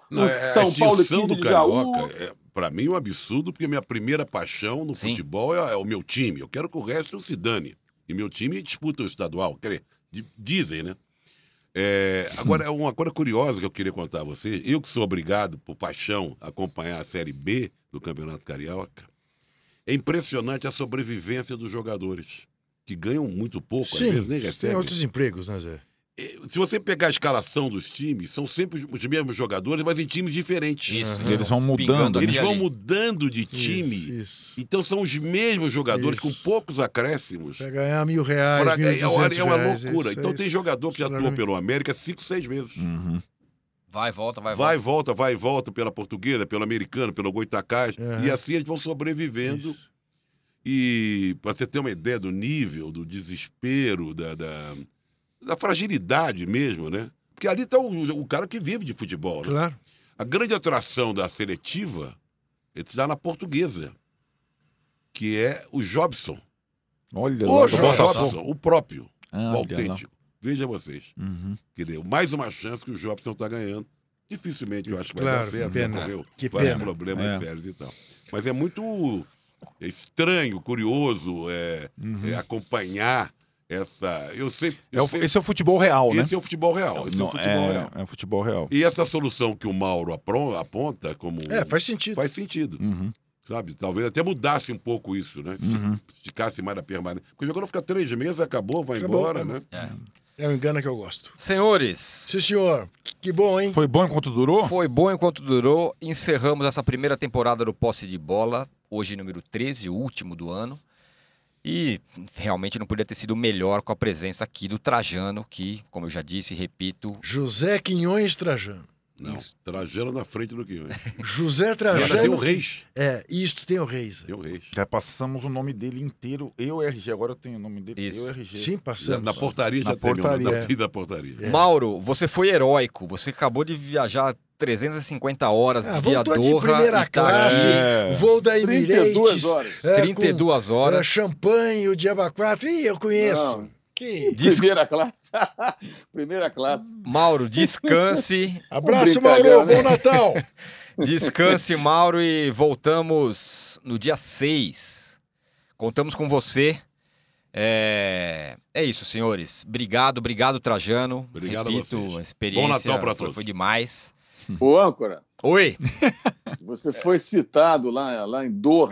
Paulo e 15 de Jaú. Para mim é um absurdo, porque minha primeira paixão no futebol é o meu time. Eu quero que o resto se dane. E meu time disputa o estadual. Quer dizer, dizem, né? Agora, uma coisa curiosa que eu queria contar a vocês, eu que sou obrigado, por paixão, a acompanhar a Série B do Campeonato Carioca, é impressionante a sobrevivência dos jogadores, que ganham muito pouco, às vezes nem recebem. Tem outros empregos, né, Zé? Se você pegar a escalação dos times, são sempre os mesmos jogadores, mas em times diferentes. Isso, uhum. Eles vão mudando. Eles vão mudando de time. Isso. Então são os mesmos jogadores, com poucos acréscimos. Para ganhar R$1.000, R$1.200. É uma loucura. Então tem jogador que já atuou pelo América 5, 6 vezes. Uhum. Vai e volta, vai e volta. Vai e volta, vai e volta pela Portuguesa, pelo Americano, pelo Goitacás. Uhum. E assim eles vão sobrevivendo. Isso. E para você ter uma ideia do nível, do desespero, da fragilidade mesmo, né? Porque ali está o cara que vive de futebol, né? Claro. A grande atração da seletiva está na Portuguesa, que é o Jobson. Olha o Jobson, o próprio, o autêntico. Veja vocês. Uhum. Quer dizer, mais uma chance que o Jobson está ganhando. Dificilmente eu acho que vai dar certo. Que pena. Para problemas sérios e tal. Mas é muito estranho, curioso acompanhar essa... Esse é o futebol real, né? Esse é o futebol real. É o futebol real. E essa solução que o Mauro aponta como... faz sentido. Faz sentido. Uhum. Sabe? Talvez até mudasse um pouco isso, né? Uhum. Esticasse mais a permanência. Porque o jogador fica 3 meses, acabou, vai embora, né? É um engano que eu gosto. Senhores. Sim, senhor. Que bom, hein? Foi bom enquanto durou? Foi bom enquanto durou. Encerramos essa primeira temporada do Posse de Bola. Hoje, número 13, o último do ano. E realmente não podia ter sido melhor com a presença aqui do Trajano, que, como eu já disse e repito... José Quinhões Trajano. Não, Trajano na frente do Quinhões. José Trajano. Tem o Reis. Isto tem o Reis. Tem o Reis. Já passamos o nome dele inteiro, eu RG, agora eu tenho o nome dele, eu RG. Sim, passamos. Na portaria já tem o nome da portaria. Mauro, você foi heróico, você acabou de viajar 350 horas via Doha, primeira classe, voo da Emirates, 32 horas, champanhe, o diabo 4, eu conheço. Não. Primeira classe. Primeira classe. Mauro, descanse. Abraço, Mauro, bom Natal. Descanse, Mauro, e voltamos no dia 6. Contamos com você. É isso, senhores. Obrigado, Trajano. Obrigado. Repito, a experiência. Bom Natal para todos. Foi demais. Ô, âncora. Oi. Você foi citado lá em Doha.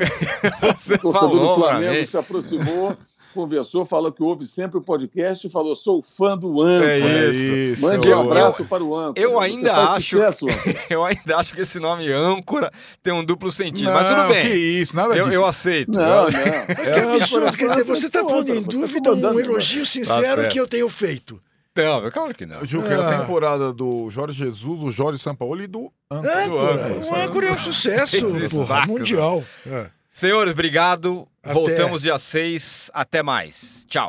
O torcedor do Flamengo se aproximou, conversou, falou que ouve sempre o podcast e falou: sou fã do âncora. Isso. Mande um abraço para o âncora. Eu ainda acho que esse nome âncora tem um duplo sentido, mas tudo bem. Que isso, nada disso. Eu aceito. Não. Mas que absurdo, quer dizer, você está pondo em dúvida um elogio sincero que eu tenho feito. Não, claro que não. Juca, a temporada do Jorge Jesus, do Jorge Sampaoli e do âncora. O âncora é um sucesso, porra, mundial. Senhores, obrigado. Até. Voltamos dia 6. Até mais. Tchau.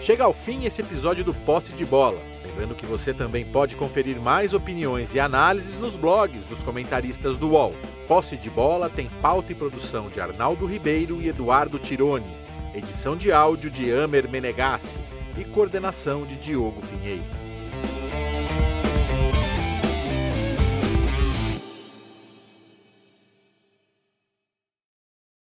Chega ao fim esse episódio do Posse de Bola. Lembrando que você também pode conferir mais opiniões e análises nos blogs dos comentaristas do UOL. Posse de Bola tem pauta e produção de Arnaldo Ribeiro e Eduardo Tironi, edição de áudio de Amer Menegassi e coordenação de Diogo Pinheiro.